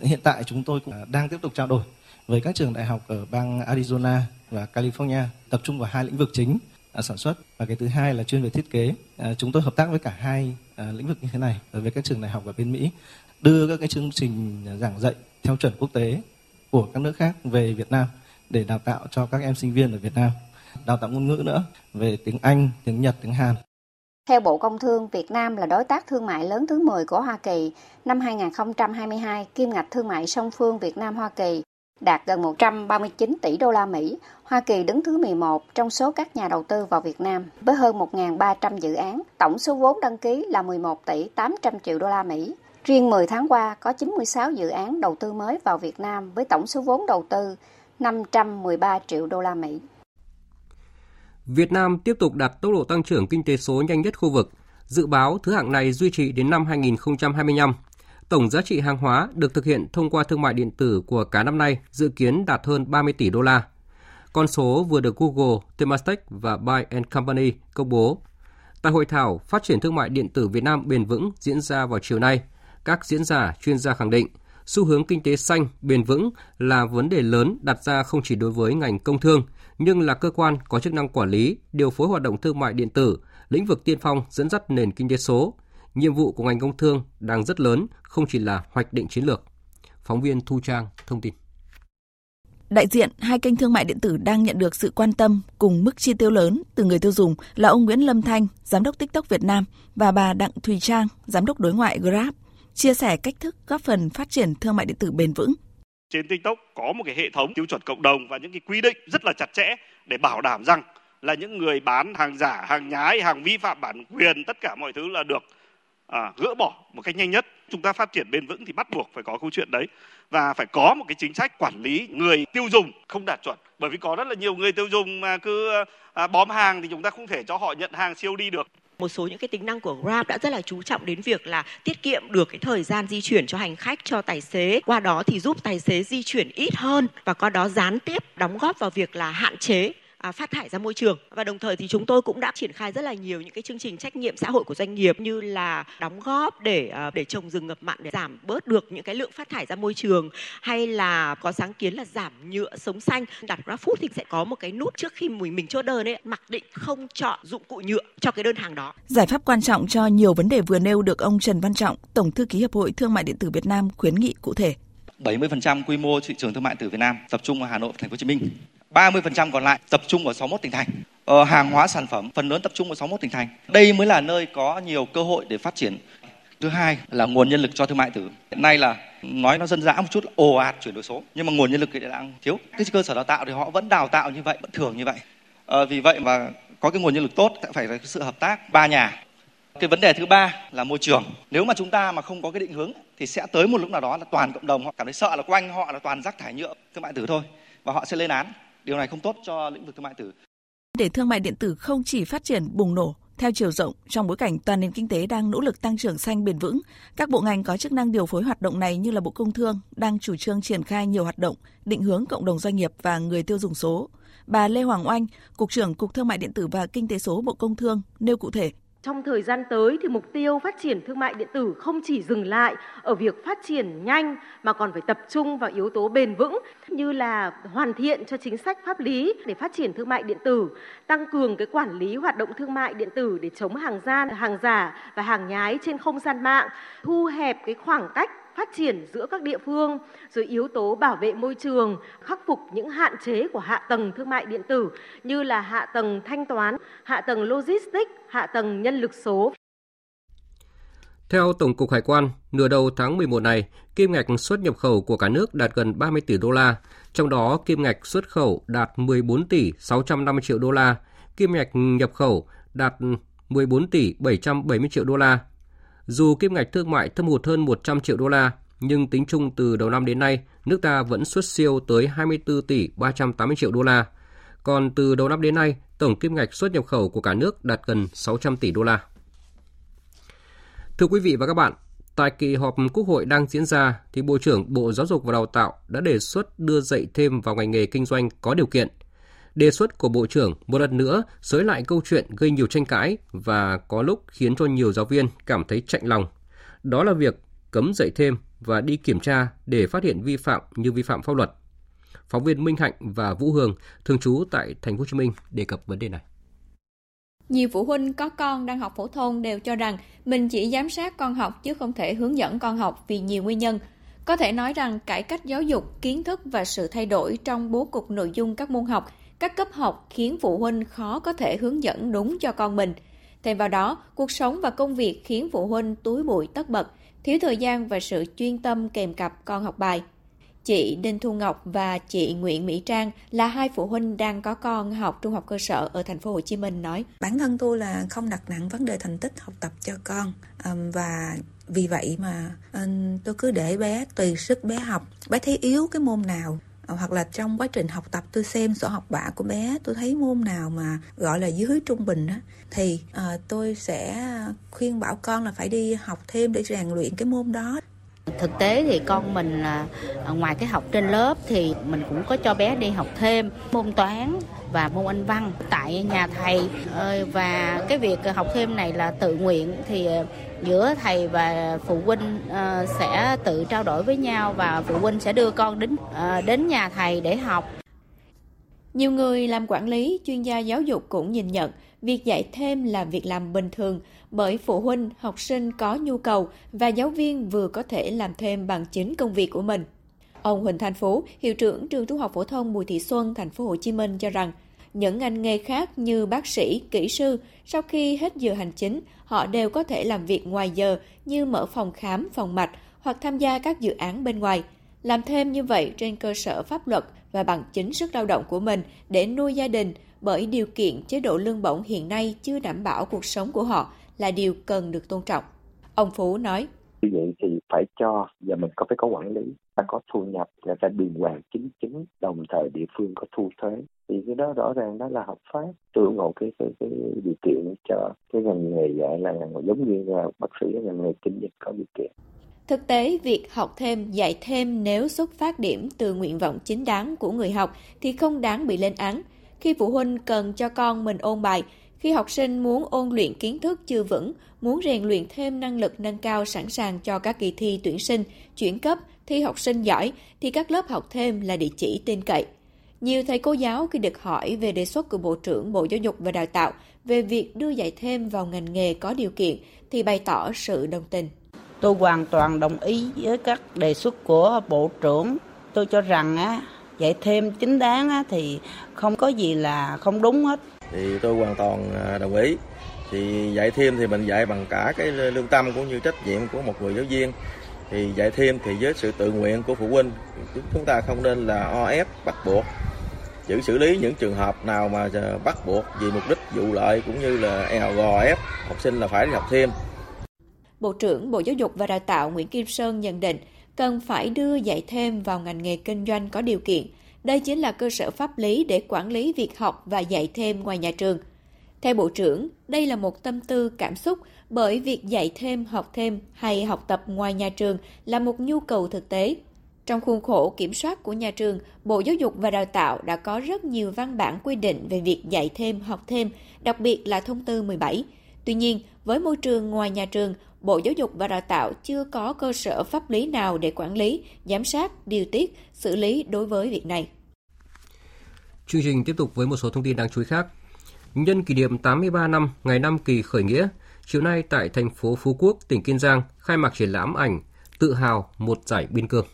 Hiện tại chúng tôi cũng đang tiếp tục trao đổi với các trường đại học ở bang Arizona và California, tập trung vào hai lĩnh vực chính, sản xuất và cái thứ hai là chuyên về thiết kế. Chúng tôi hợp tác với cả hai lĩnh vực như thế này với các trường đại học ở bên Mỹ, đưa các cái chương trình giảng dạy theo chuẩn quốc tế của các nước khác về Việt Nam để đào tạo cho các em sinh viên ở Việt Nam, đào tạo ngôn ngữ nữa về tiếng Anh, tiếng Nhật, tiếng Hàn. Theo Bộ Công Thương, Việt Nam là đối tác thương mại lớn thứ mười của Hoa Kỳ. Năm hai không hai hai, kim ngạch thương mại song phương Việt Nam-Hoa Kỳ đạt gần một trăm ba mươi chín tỷ đô la Mỹ. Hoa Kỳ đứng thứ mười một trong số các nhà đầu tư vào Việt Nam với hơn một nghìn ba trăm dự án. Tổng số vốn đăng ký là mười một tỷ tám trăm triệu đô la Mỹ. Riêng mười tháng qua, có chín mươi sáu dự án đầu tư mới vào Việt Nam với tổng số vốn đầu tư năm trăm mười ba triệu đô la Mỹ. Việt Nam tiếp tục đạt tốc độ tăng trưởng kinh tế số nhanh nhất khu vực. Dự báo thứ hạng này duy trì đến năm hai không hai lăm. Tổng giá trị hàng hóa được thực hiện thông qua thương mại điện tử của cả năm nay dự kiến đạt hơn ba mươi tỷ đô la. Con số vừa được Google, Temasek và Bain and Company công bố. Tại hội thảo Phát triển thương mại điện tử Việt Nam bền vững diễn ra vào chiều nay, các diễn giả, chuyên gia khẳng định xu hướng kinh tế xanh, bền vững là vấn đề lớn đặt ra không chỉ đối với ngành công thương, nhưng là cơ quan có chức năng quản lý, điều phối hoạt động thương mại điện tử, lĩnh vực tiên phong dẫn dắt nền kinh tế số. Nhiệm vụ của ngành công thương đang rất lớn, không chỉ là hoạch định chiến lược. Phóng viên Thu Trang thông tin. Đại diện hai kênh thương mại điện tử đang nhận được sự quan tâm cùng mức chi tiêu lớn từ người tiêu dùng là ông Nguyễn Lâm Thanh, giám đốc TikTok Việt Nam và bà Đặng Thùy Trang, giám đốc đối ngoại Grab, chia sẻ cách thức góp phần phát triển thương mại điện tử bền vững. Trên TikTok có một cái hệ thống tiêu chuẩn cộng đồng và những cái quy định rất là chặt chẽ để bảo đảm rằng là những người bán hàng giả, hàng nhái, hàng vi phạm bản quyền, tất cả mọi thứ là được à, gỡ bỏ một cách nhanh nhất. Chúng ta phát triển bền vững thì bắt buộc phải có câu chuyện đấy, và phải có một cái chính sách quản lý người tiêu dùng không đạt chuẩn. Bởi vì có rất là nhiều người tiêu dùng mà cứ à, bóm hàng thì chúng ta không thể cho họ nhận hàng xê ô đê được. Một số những cái tính năng của Grab đã rất là chú trọng đến việc là tiết kiệm được cái thời gian di chuyển cho hành khách, cho tài xế. Qua đó thì giúp tài xế di chuyển ít hơn và qua đó gián tiếp đóng góp vào việc là hạn chế À, phát thải ra môi trường. Và đồng thời thì chúng tôi cũng đã triển khai rất là nhiều những cái chương trình trách nhiệm xã hội của doanh nghiệp, như là đóng góp để để trồng rừng ngập mặn để giảm bớt được những cái lượng phát thải ra môi trường, hay là có sáng kiến là giảm nhựa, sống xanh. Đặt GrabFood thì sẽ có một cái nút trước khi mình mình chốt đơn ấy, mặc định không chọn dụng cụ nhựa cho cái đơn hàng đó. Giải pháp quan trọng cho nhiều vấn đề vừa nêu được ông Trần Văn Trọng, Tổng thư ký Hiệp hội Thương mại điện tử Việt Nam khuyến nghị cụ thể. bảy mươi phần trăm quy mô thị trường thương mại điện tử Việt Nam tập trung ở Hà Nội, Thành phố Hồ Chí Minh. ba mươi phần trăm còn lại tập trung ở sáu mươi mốt tỉnh thành. Ờ, hàng hóa sản phẩm phần lớn tập trung ở sáu mươi mốt tỉnh thành. Đây mới là nơi có nhiều cơ hội để phát triển. Thứ hai là nguồn nhân lực cho thương mại điện tử. Hiện nay là nói nó dân dã một chút, ồ ạt chuyển đổi số, nhưng mà nguồn nhân lực thì đang thiếu. Cái cơ sở đào tạo thì họ vẫn đào tạo như vậy, vẫn thường như vậy. Ờ, vì vậy mà có cái nguồn nhân lực tốt phải là sự hợp tác ba nhà. Cái vấn đề thứ ba là môi trường. Nếu mà chúng ta mà không có cái định hướng thì sẽ tới một lúc nào đó là toàn cộng đồng họ cảm thấy sợ là quanh họ là toàn rác thải nhựa thương mại điện tử thôi, và họ sẽ lên án. Điều này không tốt cho lĩnh vực thương mại điện tử. Để thương mại điện tử không chỉ phát triển bùng nổ theo chiều rộng trong bối cảnh toàn nền kinh tế đang nỗ lực tăng trưởng xanh bền vững, các bộ ngành có chức năng điều phối hoạt động này như là Bộ Công Thương đang chủ trương triển khai nhiều hoạt động định hướng cộng đồng doanh nghiệp và người tiêu dùng số. Bà Lê Hoàng Oanh, Cục trưởng Cục Thương mại điện tử và Kinh tế số Bộ Công Thương nêu cụ thể. Trong thời gian tới thì mục tiêu phát triển thương mại điện tử không chỉ dừng lại ở việc phát triển nhanh mà còn phải tập trung vào yếu tố bền vững, như là hoàn thiện cho chính sách pháp lý để phát triển thương mại điện tử, tăng cường cái quản lý hoạt động thương mại điện tử để chống hàng gian, hàng giả và hàng nhái trên không gian mạng, thu hẹp cái khoảng cách phát triển giữa các địa phương, rồi yếu tố bảo vệ môi trường, khắc phục những hạn chế của hạ tầng thương mại điện tử như là hạ tầng thanh toán, hạ tầng logistics, hạ tầng nhân lực số. Theo Tổng cục Hải quan, nửa đầu tháng mười một này, kim ngạch xuất nhập khẩu của cả nước đạt gần ba mươi tỷ đô la, trong đó kim ngạch xuất khẩu đạt mười bốn tỷ sáu trăm năm mươi triệu đô la, kim ngạch nhập khẩu đạt mười bốn tỷ bảy trăm bảy mươi triệu đô la. Dù kim ngạch thương mại thâm hụt hơn một trăm triệu đô la, nhưng tính chung từ đầu năm đến nay, nước ta vẫn xuất siêu tới hai mươi tư tỷ ba trăm tám mươi triệu đô la. Còn từ đầu năm đến nay, tổng kim ngạch xuất nhập khẩu của cả nước đạt gần sáu trăm tỷ đô la. Thưa quý vị và các bạn, tại kỳ họp Quốc hội đang diễn ra, thì Bộ trưởng Bộ Giáo dục và Đào tạo đã đề xuất đưa dạy thêm vào ngành nghề kinh doanh có điều kiện. Đề xuất của Bộ trưởng một lần nữa xới lại câu chuyện gây nhiều tranh cãi và có lúc khiến cho nhiều giáo viên cảm thấy chạnh lòng. Đó là việc cấm dạy thêm và đi kiểm tra để phát hiện vi phạm như vi phạm pháp luật. Phóng viên Minh Hạnh và Vũ Hường thường trú tại Thành phố Hồ Chí Minh đề cập vấn đề này. Nhiều phụ huynh có con đang học phổ thông đều cho rằng mình chỉ giám sát con học chứ không thể hướng dẫn con học vì nhiều nguyên nhân. Có thể nói rằng cải cách giáo dục, kiến thức và sự thay đổi trong bố cục nội dung các môn học, các cấp học khiến phụ huynh khó có thể hướng dẫn đúng cho con mình. Thêm vào đó, cuộc sống và công việc khiến phụ huynh túi bụi tất bật, thiếu thời gian và sự chuyên tâm kèm cặp con học bài. Chị Đinh Thu Ngọc và chị Nguyễn Mỹ Trang là hai phụ huynh đang có con học trung học cơ sở ở Thành phố Hồ Chí Minh nói: Bản thân tôi là không đặt nặng vấn đề thành tích học tập cho con, và vì vậy mà tôi cứ để bé tùy sức bé học, bé thấy yếu cái môn nào. Hoặc là trong quá trình học tập tôi xem sổ học bạ của bé, tôi thấy môn nào mà gọi là dưới trung bình á, thì à, tôi sẽ khuyên bảo con là phải đi học thêm để rèn luyện cái môn đó. Thực tế thì con mình là ngoài cái học trên lớp thì mình cũng có cho bé đi học thêm môn toán và môn Anh văn tại nhà thầy, và cái việc học thêm này là tự nguyện, thì giữa thầy và phụ huynh sẽ tự trao đổi với nhau và phụ huynh sẽ đưa con đến đến nhà thầy để học. Nhiều người làm quản lý, chuyên gia giáo dục cũng nhìn nhận việc dạy thêm là việc làm bình thường bởi phụ huynh, học sinh có nhu cầu và giáo viên vừa có thể làm thêm bằng chính công việc của mình. Ông Huỳnh Thanh Phú, hiệu trưởng trường Trung học phổ thông Bùi Thị Xuân, Thành phố Hồ Chí Minh cho rằng những ngành nghề khác như bác sĩ, kỹ sư sau khi hết giờ hành chính, họ đều có thể làm việc ngoài giờ như mở phòng khám, phòng mạch hoặc tham gia các dự án bên ngoài. Làm thêm như vậy trên cơ sở pháp luật và bằng chính sức lao động của mình để nuôi gia đình, bởi điều kiện chế độ lương bổng hiện nay chưa đảm bảo cuộc sống của họ là điều cần được tôn trọng. Ông Phú nói. Như vậy thì phải cho và mình có phải có quản lý, ta có thu nhập, người ta điền hoàn chính chính, đồng thời địa phương có thu thuế. Thì cái đó rõ ràng đó là hợp pháp. Tôi ủng hộ cái, cái, cái điều kiện cho cái ngành nghề dạy là ngành giống như là bác sĩ, ngành nghề kinh dịch có điều kiện. Thực tế, việc học thêm, dạy thêm nếu xuất phát điểm từ nguyện vọng chính đáng của người học thì không đáng bị lên án. Khi phụ huynh cần cho con mình ôn bài, khi học sinh muốn ôn luyện kiến thức chưa vững, muốn rèn luyện thêm năng lực nâng cao sẵn sàng cho các kỳ thi tuyển sinh, chuyển cấp, thi học sinh giỏi, thì các lớp học thêm là địa chỉ tin cậy. Nhiều thầy cô giáo khi được hỏi về đề xuất của Bộ trưởng Bộ Giáo dục và Đào tạo về việc đưa dạy thêm vào ngành nghề có điều kiện thì bày tỏ sự đồng tình. Tôi hoàn toàn đồng ý với các đề xuất của Bộ trưởng. Tôi cho rằng á, dạy thêm chính đáng á, thì không có gì là không đúng hết. Thì tôi hoàn toàn đồng ý. Thì dạy thêm thì mình dạy bằng cả cái lương tâm cũng như trách nhiệm của một người giáo viên. Thì dạy thêm thì với sự tự nguyện của phụ huynh, chúng ta không nên là o ép bắt buộc. Chỉ xử lý những trường hợp nào mà bắt buộc vì mục đích vụ lợi cũng như là gò ép học sinh là phải đi học thêm. Bộ trưởng Bộ Giáo dục và Đào tạo Nguyễn Kim Sơn nhận định cần phải đưa dạy thêm vào ngành nghề kinh doanh có điều kiện. Đây chính là cơ sở pháp lý để quản lý việc học và dạy thêm ngoài nhà trường. Theo Bộ trưởng, đây là một tâm tư cảm xúc bởi việc dạy thêm, học thêm hay học tập ngoài nhà trường là một nhu cầu thực tế. Trong khuôn khổ kiểm soát của nhà trường, Bộ Giáo dục và Đào tạo đã có rất nhiều văn bản quy định về việc dạy thêm, học thêm, đặc biệt là thông tư mười bảy. Tuy nhiên, với môi trường ngoài nhà trường, Bộ Giáo dục và Đào tạo chưa có cơ sở pháp lý nào để quản lý, giám sát, điều tiết, xử lý đối với việc này. Chương trình tiếp tục với một số thông tin đáng chú ý khác. Nhân kỷ niệm tám mươi ba năm ngày năm kỳ khởi nghĩa, chiều nay tại thành phố Phú Quốc, tỉnh Kiên Giang khai mạc triển lãm ảnh Tự hào một giải biên cương.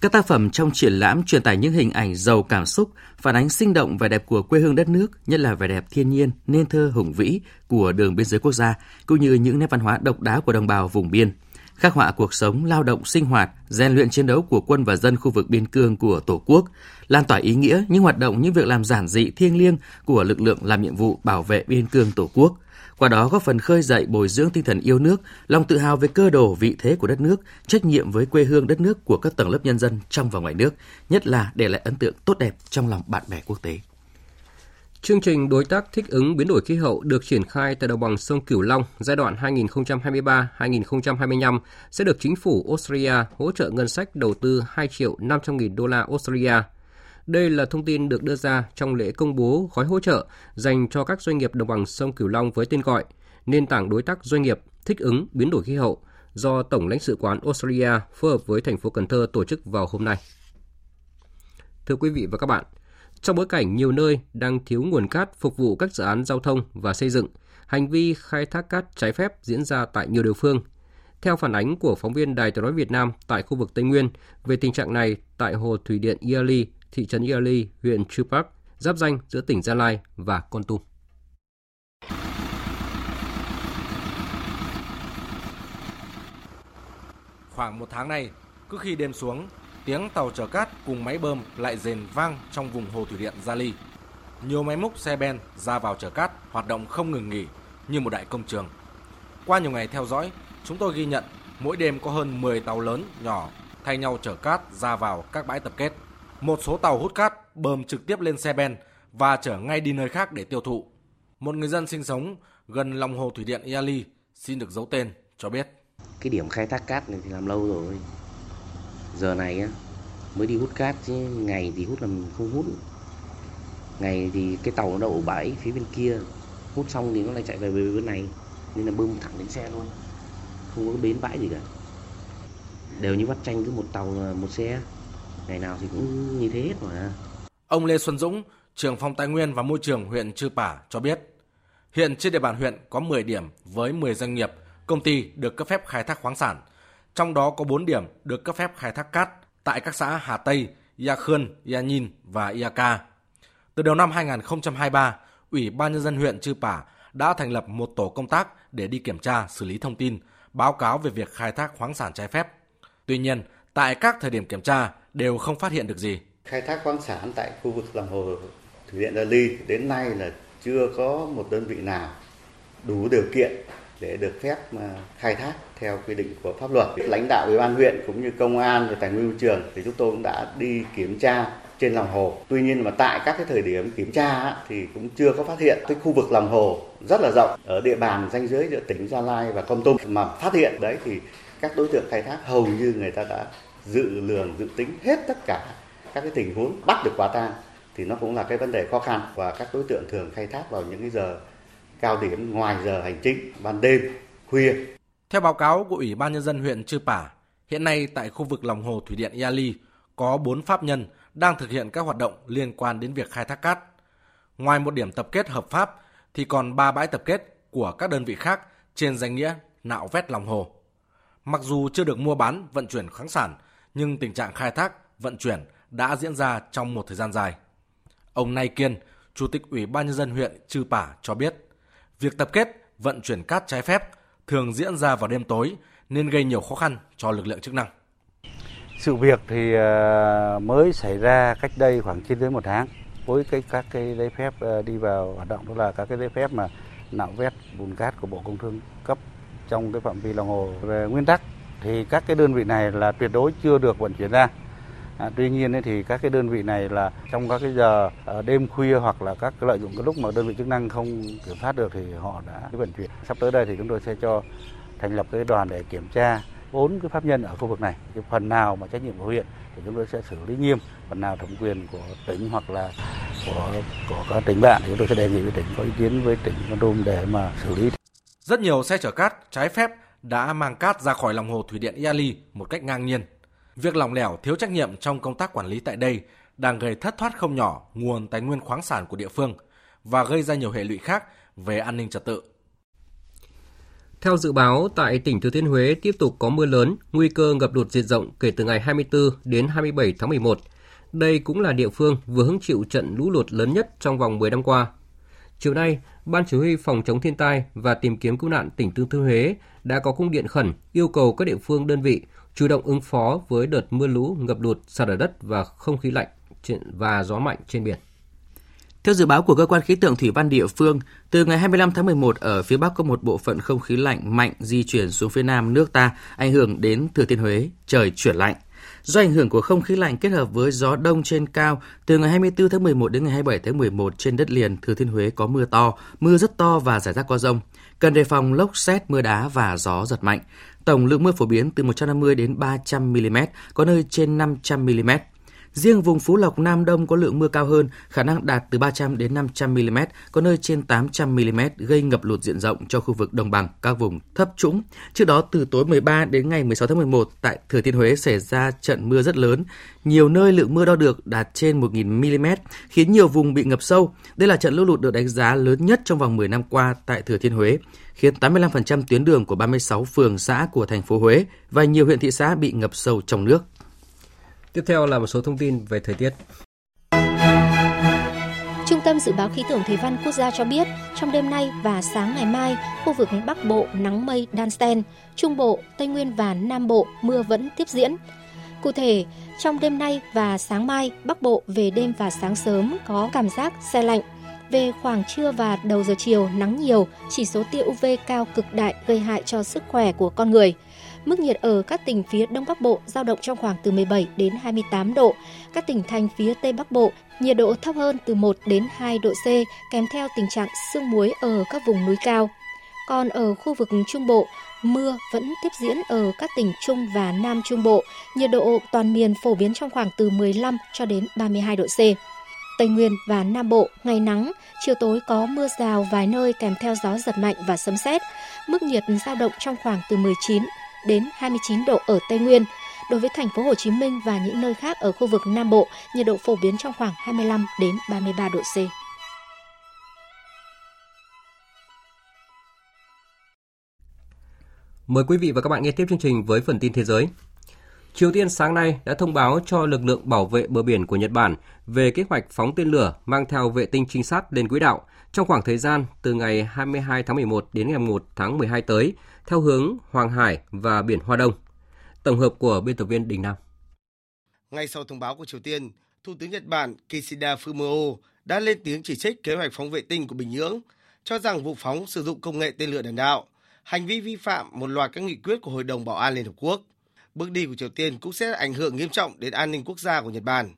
Các tác phẩm trong triển lãm truyền tải những hình ảnh giàu cảm xúc, phản ánh sinh động vẻ đẹp của quê hương đất nước, nhất là vẻ đẹp thiên nhiên, nên thơ hùng vĩ của đường biên giới quốc gia, cũng như những nét văn hóa độc đáo của đồng bào vùng biên, khắc họa cuộc sống, lao động, sinh hoạt, rèn luyện chiến đấu của quân và dân khu vực biên cương của Tổ quốc, lan tỏa ý nghĩa, những hoạt động, những việc làm giản dị, thiêng liêng của lực lượng làm nhiệm vụ bảo vệ biên cương Tổ quốc. Qua đó góp phần khơi dậy, bồi dưỡng tinh thần yêu nước, lòng tự hào về cơ đồ, vị thế của đất nước, trách nhiệm với quê hương đất nước của các tầng lớp nhân dân trong và ngoài nước, nhất là để lại ấn tượng tốt đẹp trong lòng bạn bè quốc tế. Chương trình đối tác thích ứng biến đổi khí hậu được triển khai tại đồng bằng sông Cửu Long giai đoạn hai nghìn không trăm hai mươi ba đến hai nghìn không trăm hai mươi lăm sẽ được chính phủ Australia hỗ trợ ngân sách đầu tư hai triệu năm trăm nghìn đô la Australia. Đây là thông tin được đưa ra trong lễ công bố gói hỗ trợ dành cho các doanh nghiệp đồng bằng sông Cửu Long với tên gọi Nền tảng đối tác doanh nghiệp thích ứng biến đổi khí hậu do Tổng lãnh sự quán Australia phối hợp với thành phố Cần Thơ tổ chức vào hôm nay. Thưa quý vị và các bạn, trong bối cảnh nhiều nơi đang thiếu nguồn cát phục vụ các dự án giao thông và xây dựng, hành vi khai thác cát trái phép diễn ra tại nhiều địa phương. Theo phản ánh của phóng viên Đài Tiếng nói Việt Nam tại khu vực Tây Nguyên về tình trạng này tại hồ thủy điện Iali, thị trấn Iali, huyện Chư Park, giáp ranh giữa tỉnh Gia Lai và Kon Tum. Khoảng một tháng nay, cứ khi đêm xuống, tiếng tàu chở cát cùng máy bơm lại rền vang trong vùng hồ thủy điện Iali. Nhiều máy múc xe ben ra vào chở cát hoạt động không ngừng nghỉ như một đại công trường. Qua nhiều ngày theo dõi, chúng tôi ghi nhận mỗi đêm có hơn mười tàu lớn, nhỏ thay nhau chở cát ra vào các bãi tập kết. Một số tàu hút cát bơm trực tiếp lên xe ben và chở ngay đi nơi khác để tiêu thụ. Một người dân sinh sống gần lòng hồ thủy điện Iali xin được giấu tên cho biết. Cái điểm khai thác cát này thì làm lâu rồi. Giờ này á, mới đi hút cát chứ ngày thì hút làm không hút. Ngày thì cái tàu nó đậu ở bãi phía bên kia, hút xong thì nó lại chạy về bên này. Nên là bơm thẳng đến xe luôn, không có bến bãi gì cả. Đều như bắt tranh cứ một tàu một xe. Ngày nào thì cũng như thế hết mà. Ông Lê Xuân Dũng, trưởng phòng Tài nguyên và Môi trường huyện Chư Pả cho biết, hiện trên địa bàn huyện có mười điểm với mười doanh nghiệp, công ty được cấp phép khai thác khoáng sản. Trong đó có bốn điểm được cấp phép khai thác cát tại các xã Hà Tây, Ia Khơn, Ia Nhìn và Ia Ca. Từ đầu năm hai nghìn không trăm hai mươi ba, Ủy ban Nhân dân huyện Chư Pả đã thành lập một tổ công tác để đi kiểm tra, xử lý thông tin, báo cáo về việc khai thác khoáng sản trái phép. Tuy nhiên, tại các thời điểm kiểm tra, đều không phát hiện được gì. Khai thác khoáng sản tại khu vực lòng hồ thủy điện Iali đến nay là chưa có một đơn vị nào đủ điều kiện để được phép khai thác theo quy định của pháp luật. Lãnh đạo ủy ban huyện cũng như công an và tài nguyên môi trường thì chúng tôi cũng đã đi kiểm tra trên lòng hồ. Tuy nhiên mà tại các cái thời điểm kiểm tra thì cũng chưa có phát hiện cái khu vực lòng hồ rất là rộng ở địa bàn ranh giới giữa tỉnh Gia Lai và Kon Tum, mà phát hiện đấy thì các đối tượng khai thác hầu như người ta đã dự lường dự tính hết tất cả các cái tình huống, bắt được quả tang thì nó cũng là cái vấn đề khó khăn, và các đối tượng thường khai thác vào những cái giờ cao điểm ngoài giờ hành chính, ban đêm, khuya. Theo báo cáo của Ủy ban Nhân dân huyện Chư Pả, hiện nay tại khu vực lòng hồ thủy điện Yali có bốn pháp nhân đang thực hiện các hoạt động liên quan đến việc khai thác cát. Ngoài một điểm tập kết hợp pháp thì còn ba bãi tập kết của các đơn vị khác trên danh nghĩa nạo vét lòng hồ. Mặc dù chưa được mua bán, vận chuyển khoáng sản, nhưng tình trạng khai thác, vận chuyển đã diễn ra trong một thời gian dài. Ông Nay Kiên, Chủ tịch Ủy ban Nhân dân huyện Chư Pả cho biết, việc tập kết, vận chuyển cát trái phép thường diễn ra vào đêm tối nên gây nhiều khó khăn cho lực lượng chức năng. Sự việc thì mới xảy ra cách đây khoảng trên dưới một tháng, với cái các cái giấy phép đi vào hoạt động, đó là các cái giấy phép mà nạo vét bùn cát của Bộ Công Thương cấp trong cái phạm vi lòng hồ. Về nguyên tắc thì các cái đơn vị này là tuyệt đối chưa được vận chuyển ra. À, tuy nhiên thì các cái đơn vị này là trong các cái giờ đêm khuya, hoặc là các lợi dụng cái lúc mà đơn vị chức năng không kiểm soát được thì họ đã vận chuyển. Sắp tới đây thì chúng tôi sẽ cho thành lập cái đoàn để kiểm tra bốn cái pháp nhân ở khu vực này. Cái phần nào mà trách nhiệm của huyện thì chúng tôi sẽ xử lý nghiêm, phần nào thẩm quyền của tỉnh hoặc là của của các tỉnh bạn thì chúng tôi sẽ đề nghị với tỉnh có ý kiến với tỉnh Con Tum để mà xử lý. Rất nhiều xe chở cát trái phép đã mang cát ra khỏi lòng hồ thủy điện Yali một cách ngang nhiên. Việc lỏng lẻo, thiếu trách nhiệm trong công tác quản lý tại đây đang gây thất thoát không nhỏ nguồn tài nguyên khoáng sản của địa phương và gây ra nhiều hệ lụy khác về an ninh trật tự. Theo dự báo, tại tỉnh Thừa Thiên Huế tiếp tục có mưa lớn, nguy cơ ngập lụt diện rộng kể từ ngày hai mươi tư đến hai mươi bảy tháng mười một. Đây cũng là địa phương vừa hứng chịu trận lũ lụt lớn nhất trong vòng mười năm qua. Chiều nay, Ban Chỉ huy Phòng chống thiên tai và tìm kiếm cứu nạn tỉnh Thừa Thiên Huế đã có công điện khẩn yêu cầu các địa phương, đơn vị chủ động ứng phó với đợt mưa lũ, ngập lụt, sạt lở đất và không khí lạnh và gió mạnh trên biển. Theo dự báo của cơ quan khí tượng thủy văn địa phương, từ ngày hai mươi lăm tháng mười một ở phía Bắc có một bộ phận không khí lạnh mạnh di chuyển xuống phía Nam nước ta, ảnh hưởng đến Thừa Thiên Huế, trời chuyển lạnh. Do ảnh hưởng của không khí lạnh kết hợp với gió đông trên cao, từ ngày hai mươi tư tháng mười một đến ngày hai mươi bảy tháng mười một trên đất liền Thừa Thiên Huế có mưa to, mưa rất to và rải rác có dông. Cần đề phòng lốc sét, mưa đá và gió giật mạnh. Tổng lượng mưa phổ biến từ một trăm năm mươi đến ba trăm mm, có nơi trên năm trăm mm. Riêng vùng Phú Lộc, Nam Đông có lượng mưa cao hơn, khả năng đạt từ ba trăm đến năm trăm mm, có nơi trên tám trăm mm, gây ngập lụt diện rộng cho khu vực đồng bằng, các vùng thấp trũng. Trước đó, từ tối mười ba đến ngày mười sáu tháng mười một, tại Thừa Thiên Huế xảy ra trận mưa rất lớn. Nhiều nơi lượng mưa đo được đạt trên một nghìn mi li mét, khiến nhiều vùng bị ngập sâu. Đây là trận lũ lụt được đánh giá lớn nhất trong vòng mười năm qua tại Thừa Thiên Huế, khiến tám mươi lăm phần trăm tuyến đường của ba mươi sáu phường xã của thành phố Huế và nhiều huyện thị xã bị ngập sâu trong nước. Tiếp theo là một số thông tin về thời tiết. Trung tâm Dự báo Khí tượng Thủy văn Quốc gia cho biết, trong đêm nay và sáng ngày mai, khu vực Bắc Bộ nắng mây đan xen, Trung Bộ, Tây Nguyên và Nam Bộ mưa vẫn tiếp diễn. Cụ thể, trong đêm nay và sáng mai, Bắc Bộ về đêm và sáng sớm có cảm giác se lạnh. Về khoảng trưa và đầu giờ chiều nắng nhiều, chỉ số tia u vê cao cực đại gây hại cho sức khỏe của con người. Mức nhiệt ở các tỉnh phía Đông Bắc Bộ dao động trong khoảng từ mười bảy đến hai mươi tám độ. Các tỉnh thành phía Tây Bắc Bộ, nhiệt độ thấp hơn từ một đến hai độ C, kèm theo tình trạng sương muối ở các vùng núi cao. Còn ở khu vực Trung Bộ, mưa vẫn tiếp diễn ở các tỉnh Trung và Nam Trung Bộ. Nhiệt độ toàn miền phổ biến trong khoảng từ mười lăm cho đến ba mươi hai độ C. Tây Nguyên và Nam Bộ, ngày nắng, chiều tối có mưa rào vài nơi kèm theo gió giật mạnh và sấm sét. Mức nhiệt dao động trong khoảng từ mười chín đến hai mươi chín độ ở Tây Nguyên. Đối với thành phố Hồ Chí Minh và những nơi khác ở khu vực Nam Bộ, nhiệt độ phổ biến trong khoảng hai mươi lăm đến ba mươi ba độ C. Mời quý vị và các bạn nghe tiếp chương trình với phần tin thế giới. Triều Tiên sáng nay đã thông báo cho lực lượng bảo vệ bờ biển của Nhật Bản về kế hoạch phóng tên lửa mang theo vệ tinh trinh sát lên quỹ đạo trong khoảng thời gian từ ngày hai mươi hai tháng mười một đến ngày một tháng mười hai tới, theo hướng Hoàng Hải và Biển Hoa Đông. Tổng hợp của biên tập viên Đình Nam. Ngay sau thông báo của Triều Tiên, Thủ tướng Nhật Bản Kishida Fumio đã lên tiếng chỉ trích kế hoạch phóng vệ tinh của Bình Nhưỡng, cho rằng vụ phóng sử dụng công nghệ tên lửa đạn đạo. hành vi vi phạm một loạt các nghị quyết của Hội đồng Bảo an Liên Hợp Quốc. Bước đi của Triều Tiên cũng sẽ ảnh hưởng nghiêm trọng đến an ninh quốc gia của Nhật Bản.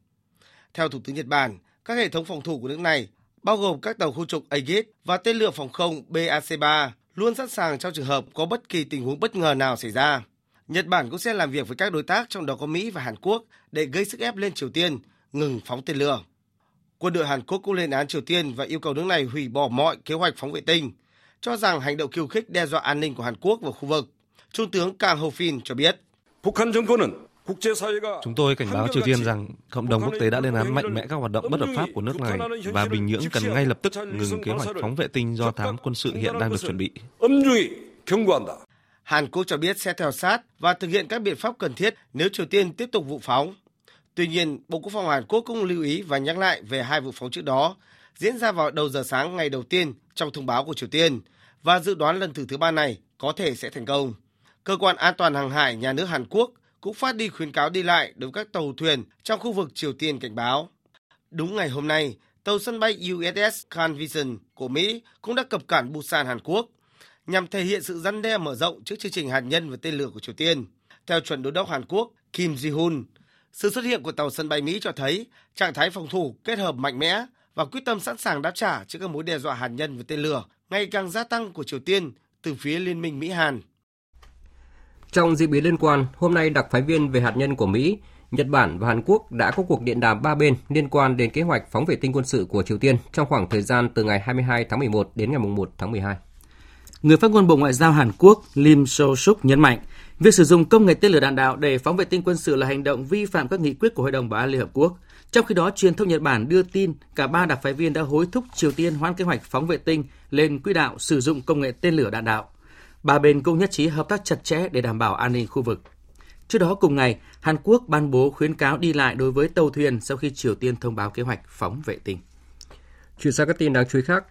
Theo Thủ tướng Nhật Bản, các hệ thống phòng thủ của nước này, bao gồm các tàu khu trục Aegis và tên lửa phòng không bê a xê ba, luôn sẵn sàng trong trường hợp có bất kỳ tình huống bất ngờ nào xảy ra. Nhật Bản cũng sẽ làm việc với các đối tác, trong đó có Mỹ và Hàn Quốc, để gây sức ép lên Triều Tiên ngừng phóng tên lửa. Quân đội Hàn Quốc cũng lên án Triều Tiên và yêu cầu nước này hủy bỏ mọi kế hoạch phóng vệ tinh, cho rằng hành động khiêu khích đe dọa an ninh của Hàn Quốc và khu vực. Trung tướng Kang Ho-fin cho biết, chúng tôi cảnh báo Triều Tiên rằng cộng đồng quốc tế đã lên án mạnh mẽ các hoạt động bất hợp pháp của nước này và Bình Nhưỡng cần ngay lập tức ngừng kế hoạch phóng vệ tinh do thám quân sự hiện đang được chuẩn bị. Hàn Quốc cho biết sẽ theo sát và thực hiện các biện pháp cần thiết nếu Triều Tiên tiếp tục vụ phóng. Tuy nhiên, Bộ Quốc phòng Hàn Quốc cũng lưu ý và nhắc lại về hai vụ phóng trước đó diễn ra vào đầu giờ sáng ngày đầu tiên trong thông báo của Triều Tiên và dự đoán lần thử thứ ba này có thể sẽ thành công. Cơ quan An toàn Hàng hải Nhà nước Hàn Quốc cũng phát đi khuyến cáo đi lại đối với các tàu thuyền trong khu vực Triều Tiên cảnh báo. Đúng ngày hôm nay, tàu sân bay u ét ét Khan Vision của Mỹ cũng đã cập cảng Busan, Hàn Quốc, nhằm thể hiện sự răn đe mở rộng trước chương trình hạt nhân và tên lửa của Triều Tiên. Theo chuẩn đô đốc Hàn Quốc Kim Ji-hun, sự xuất hiện của tàu sân bay Mỹ cho thấy trạng thái phòng thủ kết hợp mạnh mẽ và quyết tâm sẵn sàng đáp trả trước các mối đe dọa hạt nhân và tên lửa ngày càng gia tăng của Triều Tiên từ phía Liên minh Mỹ-Hàn. Trong diễn biến liên quan, hôm nay đặc phái viên về hạt nhân của Mỹ, Nhật Bản và Hàn Quốc đã có cuộc điện đàm ba bên liên quan đến kế hoạch phóng vệ tinh quân sự của Triều Tiên trong khoảng thời gian từ ngày hai mươi hai tháng mười một đến ngày mùng một tháng mười hai. Người phát ngôn Bộ Ngoại giao Hàn Quốc Lim So-suk nhấn mạnh, việc sử dụng công nghệ tên lửa đạn đạo để phóng vệ tinh quân sự là hành động vi phạm các nghị quyết của Hội đồng Bảo an Liên Hợp Quốc. Trong khi đó, truyền thông Nhật Bản đưa tin cả ba đặc phái viên đã hối thúc Triều Tiên hoãn kế hoạch phóng vệ tinh lên quỹ đạo sử dụng công nghệ tên lửa đạn đạo. Ba bên cũng nhất trí hợp tác chặt chẽ để đảm bảo an ninh khu vực. Trước đó cùng ngày, Hàn Quốc ban bố khuyến cáo đi lại đối với tàu thuyền sau khi Triều Tiên thông báo kế hoạch phóng vệ tinh. Chuyển sang các tin đáng chú ý khác.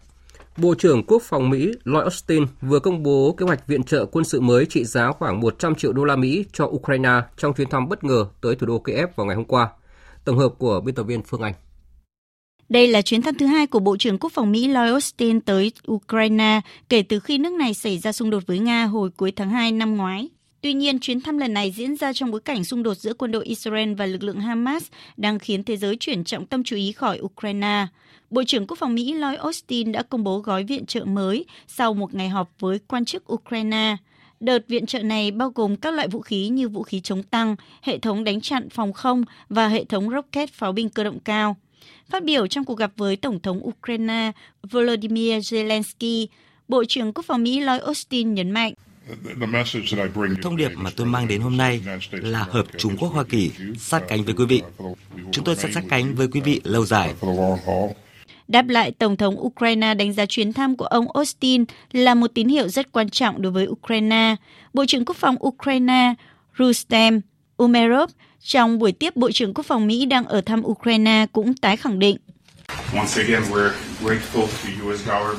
Bộ trưởng Quốc phòng Mỹ Lloyd Austin vừa công bố kế hoạch viện trợ quân sự mới trị giá khoảng một trăm triệu đô la Mỹ cho Ukraine trong chuyến thăm bất ngờ tới thủ đô Kiev vào ngày hôm qua. Tổng hợp của biên tập viên Phương Anh. Đây là chuyến thăm thứ hai của Bộ trưởng Quốc phòng Mỹ Lloyd Austin tới Ukraine kể từ khi nước này xảy ra xung đột với Nga hồi cuối tháng hai năm ngoái. Tuy nhiên, chuyến thăm lần này diễn ra trong bối cảnh xung đột giữa quân đội Israel và lực lượng Hamas đang khiến thế giới chuyển trọng tâm chú ý khỏi Ukraine. Bộ trưởng Quốc phòng Mỹ Lloyd Austin đã công bố gói viện trợ mới sau một ngày họp với quan chức Ukraine. Đợt viện trợ này bao gồm các loại vũ khí như vũ khí chống tăng, hệ thống đánh chặn phòng không và hệ thống rocket pháo binh cơ động cao. Phát biểu trong cuộc gặp với Tổng thống Ukraine Volodymyr Zelensky, Bộ trưởng Quốc phòng Mỹ Lloyd Austin nhấn mạnh, thông điệp mà tôi mang đến hôm nay là hợp Trung Quốc-Hoa Kỳ, sát cánh với quý vị. Chúng tôi sẽ sát cánh với quý vị lâu dài. Đáp lại, Tổng thống Ukraine đánh giá chuyến thăm của ông Austin là một tín hiệu rất quan trọng đối với Ukraine. Bộ trưởng Quốc phòng Ukraine Rustem Umerov trong buổi tiếp Bộ trưởng Quốc phòng Mỹ đang ở thăm Ukraine cũng tái khẳng định.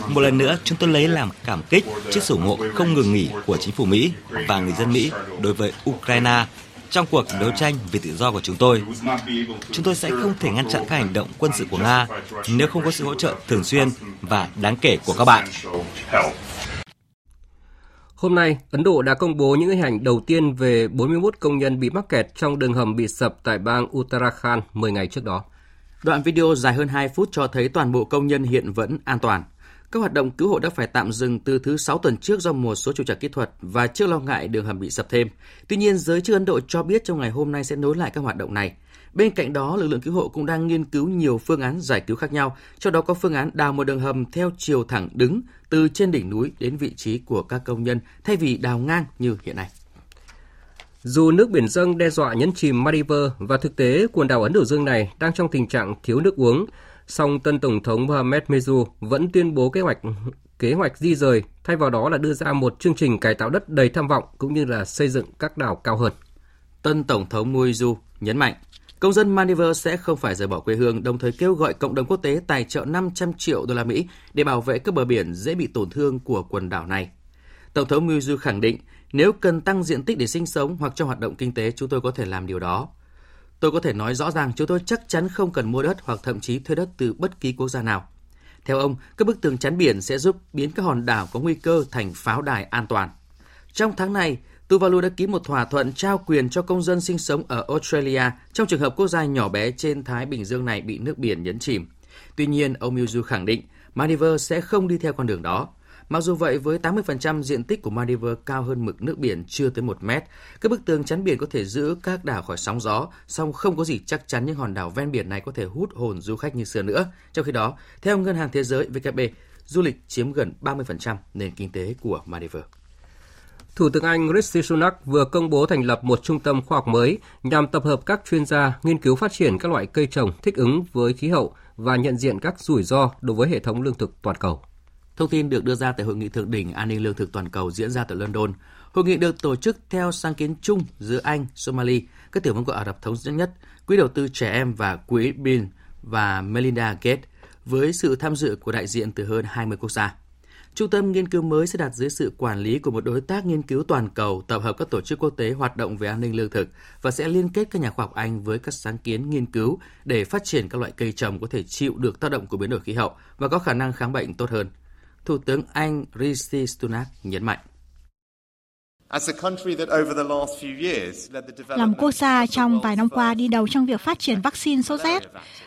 Một lần nữa, chúng tôi lấy làm cảm kích trước sự ủng hộ không ngừng nghỉ của chính phủ Mỹ và người dân Mỹ đối với Ukraine trong cuộc đấu tranh vì tự do của chúng tôi. Chúng tôi sẽ không thể ngăn chặn các hành động quân sự của Nga nếu không có sự hỗ trợ thường xuyên và đáng kể của các bạn. Hôm nay, Ấn Độ đã công bố những hình ảnh đầu tiên về bốn mươi mốt công nhân bị mắc kẹt trong đường hầm bị sập tại bang Uttarakhand mười ngày trước đó. Đoạn video dài hơn hai phút cho thấy toàn bộ công nhân hiện vẫn an toàn. Các hoạt động cứu hộ đã phải tạm dừng từ thứ Sáu tuần trước do một số trục trặc kỹ thuật và trước lo ngại đường hầm bị sập thêm. Tuy nhiên, giới chức Ấn Độ cho biết trong ngày hôm nay sẽ nối lại các hoạt động này. Bên cạnh đó, lực lượng cứu hộ cũng đang nghiên cứu nhiều phương án giải cứu khác nhau, trong đó có phương án đào một đường hầm theo chiều thẳng đứng từ trên đỉnh núi đến vị trí của các công nhân thay vì đào ngang như hiện nay. Dù nước biển dâng đe dọa nhấn chìm Maldives và thực tế quần đảo Ấn Độ Dương này đang trong tình trạng thiếu nước uống, song tân Tổng thống Mohamed Muizzu vẫn tuyên bố kế hoạch kế hoạch di rời, thay vào đó là đưa ra một chương trình cải tạo đất đầy tham vọng cũng như là xây dựng các đảo cao hơn. Tân Tổng thống Muizzu nhấn mạnh, công dân Maldives sẽ không phải rời bỏ quê hương, đồng thời kêu gọi cộng đồng quốc tế tài trợ năm trăm triệu đô la Mỹ để bảo vệ các bờ biển dễ bị tổn thương của quần đảo này. Tổng thống Muizzu khẳng định, nếu cần tăng diện tích để sinh sống hoặc cho hoạt động kinh tế, chúng tôi có thể làm điều đó. Tôi có thể nói rõ ràng chúng tôi chắc chắn không cần mua đất hoặc thậm chí thuê đất từ bất kỳ quốc gia nào. Theo ông, các bức tường chắn biển sẽ giúp biến các hòn đảo có nguy cơ thành pháo đài an toàn. Trong tháng này, Tuvalu đã ký một thỏa thuận trao quyền cho công dân sinh sống ở Australia trong trường hợp quốc gia nhỏ bé trên Thái Bình Dương này bị nước biển nhấn chìm. Tuy nhiên, ông Muizzu khẳng định Maldives sẽ không đi theo con đường đó. Mặc dù vậy, với tám mươi phần trăm diện tích của Maldives cao hơn mực nước biển chưa tới một mét, các bức tường chắn biển có thể giữ các đảo khỏi sóng gió, song không có gì chắc chắn những hòn đảo ven biển này có thể hút hồn du khách như xưa nữa. Trong khi đó, theo Ngân hàng Thế giới vê kép bê, du lịch chiếm gần ba mươi phần trăm nền kinh tế của Maldives. Thủ tướng Anh Rishi Sunak vừa công bố thành lập một trung tâm khoa học mới nhằm tập hợp các chuyên gia nghiên cứu phát triển các loại cây trồng thích ứng với khí hậu và nhận diện các rủi ro đối với hệ thống lương thực toàn cầu. Thông tin được đưa ra tại Hội nghị Thượng đỉnh An ninh Lương thực Toàn cầu diễn ra tại London. Hội nghị được tổ chức theo sáng kiến chung giữa Anh, Somalia, các tiểu vương quốc Ả Rập Thống Nhất, Quỹ đầu tư trẻ em và Quỹ Bill và Melinda Gates, với sự tham dự của đại diện từ hơn hai mươi quốc gia. Trung tâm nghiên cứu mới sẽ đặt dưới sự quản lý của một đối tác nghiên cứu toàn cầu tập hợp các tổ chức quốc tế hoạt động về an ninh lương thực và sẽ liên kết các nhà khoa học Anh với các sáng kiến nghiên cứu để phát triển các loại cây trồng có thể chịu được tác động của biến đổi khí hậu và có khả năng kháng bệnh tốt hơn. Thủ tướng Anh Rishi Sunak nhấn mạnh. Là một quốc gia trong vài năm qua đi đầu trong việc phát triển vaccine sốt rét,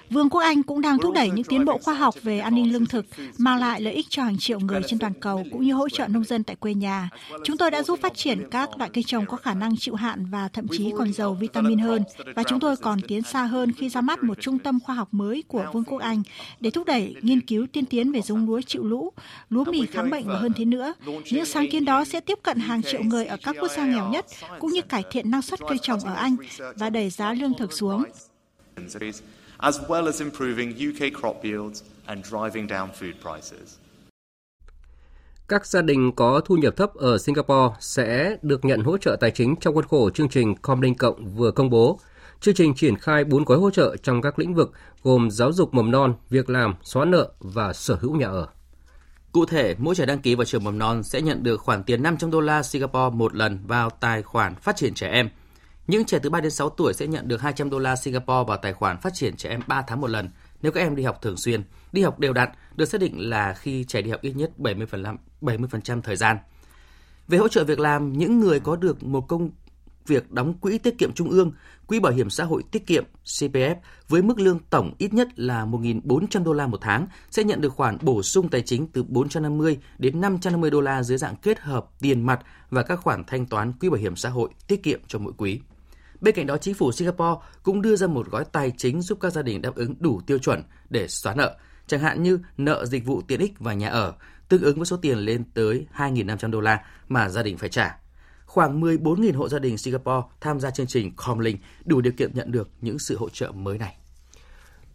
Vương quốc Anh cũng đang thúc đẩy những tiến bộ khoa học về an ninh lương thực, mang lại lợi ích cho hàng triệu người trên toàn cầu cũng như hỗ trợ nông dân tại quê nhà. Chúng tôi đã giúp phát triển các loại cây trồng có khả năng chịu hạn và thậm chí còn giàu vitamin hơn. Và chúng tôi còn tiến xa hơn khi ra mắt một trung tâm khoa học mới của Vương quốc Anh để thúc đẩy nghiên cứu tiên tiến về giống lúa chịu lũ, lúa mì kháng bệnh và hơn thế nữa. Những sáng kiến đó sẽ tiếp cận hàng triệu người ở các quốc gia nghèo nhất, cũng như cải thiện năng suất cây trồng ở Anh và đẩy giá lương thực xuống. Các gia đình có thu nhập thấp ở Singapore sẽ được nhận hỗ trợ tài chính trong khuôn khổ chương trình Comlink Cộng vừa công bố. Chương trình triển khai bốn gói hỗ trợ trong các lĩnh vực gồm giáo dục mầm non, việc làm, xóa nợ và sở hữu nhà ở. Cụ thể, mỗi trẻ đăng ký vào trường mầm non sẽ nhận được khoản tiền năm trăm đô la Singapore một lần vào tài khoản phát triển trẻ em. Những trẻ từ ba đến sáu tuổi sẽ nhận được hai trăm đô la Singapore vào tài khoản phát triển trẻ em ba tháng một lần nếu các em đi học thường xuyên, đi học đều đặn, được xác định là khi trẻ đi học ít nhất bảy mươi phần trăm thời gian. Về hỗ trợ việc làm, những người có được một công việc đóng quỹ tiết kiệm trung ương, quỹ bảo hiểm xã hội tiết kiệm xê pê ép với mức lương tổng ít nhất là một nghìn bốn trăm đô la một tháng sẽ nhận được khoản bổ sung tài chính từ bốn trăm năm mươi đến năm trăm năm mươi đô la dưới dạng kết hợp tiền mặt và các khoản thanh toán quỹ bảo hiểm xã hội tiết kiệm cho mỗi quý. Bên cạnh đó, chính phủ Singapore cũng đưa ra một gói tài chính giúp các gia đình đáp ứng đủ tiêu chuẩn để xóa nợ, chẳng hạn như nợ dịch vụ tiện ích và nhà ở, tương ứng với số tiền lên tới hai nghìn năm trăm đô la mà gia đình phải trả. Khoảng mười bốn nghìn hộ gia đình Singapore tham gia chương trình Comlink đủ điều kiện nhận được những sự hỗ trợ mới này.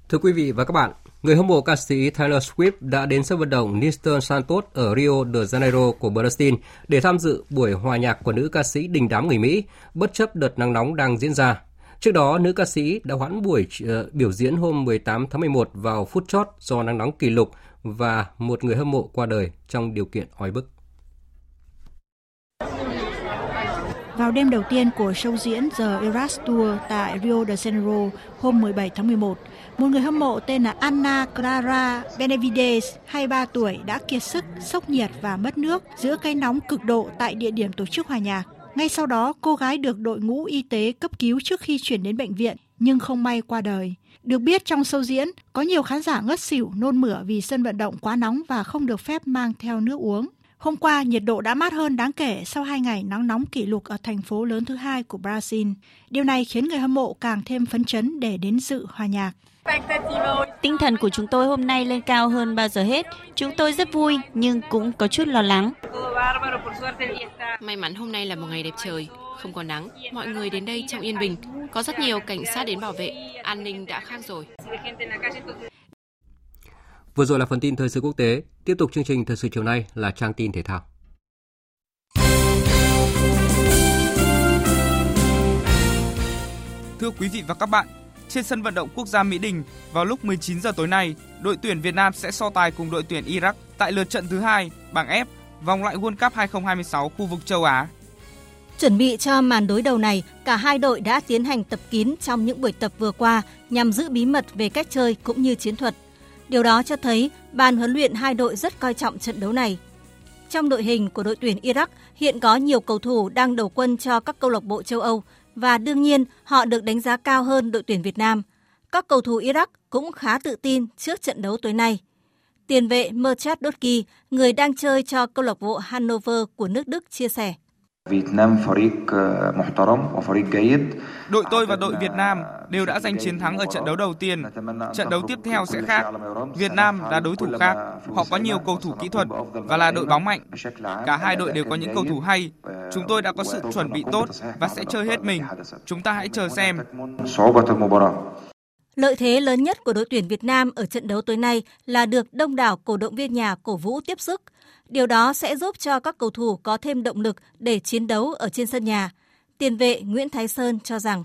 Thưa quý vị và các bạn, người hâm mộ ca sĩ Taylor Swift đã đến sân vận động Nilton Santos ở Rio de Janeiro của Brazil để tham dự buổi hòa nhạc của nữ ca sĩ đình đám người Mỹ, bất chấp đợt nắng nóng đang diễn ra. Trước đó, nữ ca sĩ đã hoãn buổi uh, biểu diễn hôm mười tám tháng mười một vào phút chót do nắng nóng kỷ lục và một người hâm mộ qua đời trong điều kiện oi bức. Vào đêm đầu tiên của show diễn The Eras Tour tại Rio de Janeiro hôm mười bảy tháng mười một, một người hâm mộ tên là Ana Clara Benavides, hai mươi ba tuổi, đã kiệt sức, sốc nhiệt và mất nước giữa cái nóng cực độ tại địa điểm tổ chức hòa nhạc. Ngay sau đó, cô gái được đội ngũ y tế cấp cứu trước khi chuyển đến bệnh viện, nhưng không may qua đời. Được biết, trong show diễn, có nhiều khán giả ngất xỉu, nôn mửa vì sân vận động quá nóng và không được phép mang theo nước uống. Hôm qua, nhiệt độ đã mát hơn đáng kể sau hai ngày nắng nóng kỷ lục ở thành phố lớn thứ hai của Brazil. Điều này khiến người hâm mộ càng thêm phấn chấn để đến dự hòa nhạc. Tinh thần của chúng tôi hôm nay lên cao hơn bao giờ hết. Chúng tôi rất vui nhưng cũng có chút lo lắng. May mắn hôm nay là một ngày đẹp trời, không có nắng. Mọi người đến đây trong yên bình. Có rất nhiều cảnh sát đến bảo vệ. An ninh đã khác rồi. Vừa rồi là phần tin thời sự quốc tế, tiếp tục chương trình thời sự chiều nay là trang tin thể thao. Thưa quý vị và các bạn, trên sân vận động quốc gia Mỹ Đình, vào lúc mười chín giờ tối nay, đội tuyển Việt Nam sẽ so tài cùng đội tuyển Iraq tại lượt trận thứ hai, bảng F, vòng loại World Cup hai không hai sáu khu vực châu Á. Chuẩn bị cho màn đối đầu này, cả hai đội đã tiến hành tập kín trong những buổi tập vừa qua nhằm giữ bí mật về cách chơi cũng như chiến thuật. Điều đó cho thấy ban huấn luyện hai đội rất coi trọng trận đấu này. Trong đội hình của đội tuyển Iraq hiện có nhiều cầu thủ đang đầu quân cho các câu lạc bộ châu Âu và đương nhiên họ được đánh giá cao hơn đội tuyển Việt Nam. Các cầu thủ Iraq cũng khá tự tin trước trận đấu tối nay. Tiền vệ Merchad Doki, người đang chơi cho câu lạc bộ Hannover của nước Đức chia sẻ: Đội tôi và đội Việt Nam đều đã giành chiến thắng ở trận đấu đầu tiên. Trận đấu tiếp theo sẽ khác. Việt Nam là đối thủ khác. Họ có nhiều cầu thủ kỹ thuật và là đội bóng mạnh. Cả hai đội đều có những cầu thủ hay. Chúng tôi đã có sự chuẩn bị tốt và sẽ chơi hết mình. Chúng ta hãy chờ xem. Lợi thế lớn nhất của đội tuyển Việt Nam ở trận đấu tối nay là được đông đảo cổ động viên nhà cổ vũ tiếp sức. Điều đó sẽ giúp cho các cầu thủ có thêm động lực để chiến đấu ở trên sân nhà. Tiền vệ Nguyễn Thái Sơn cho rằng: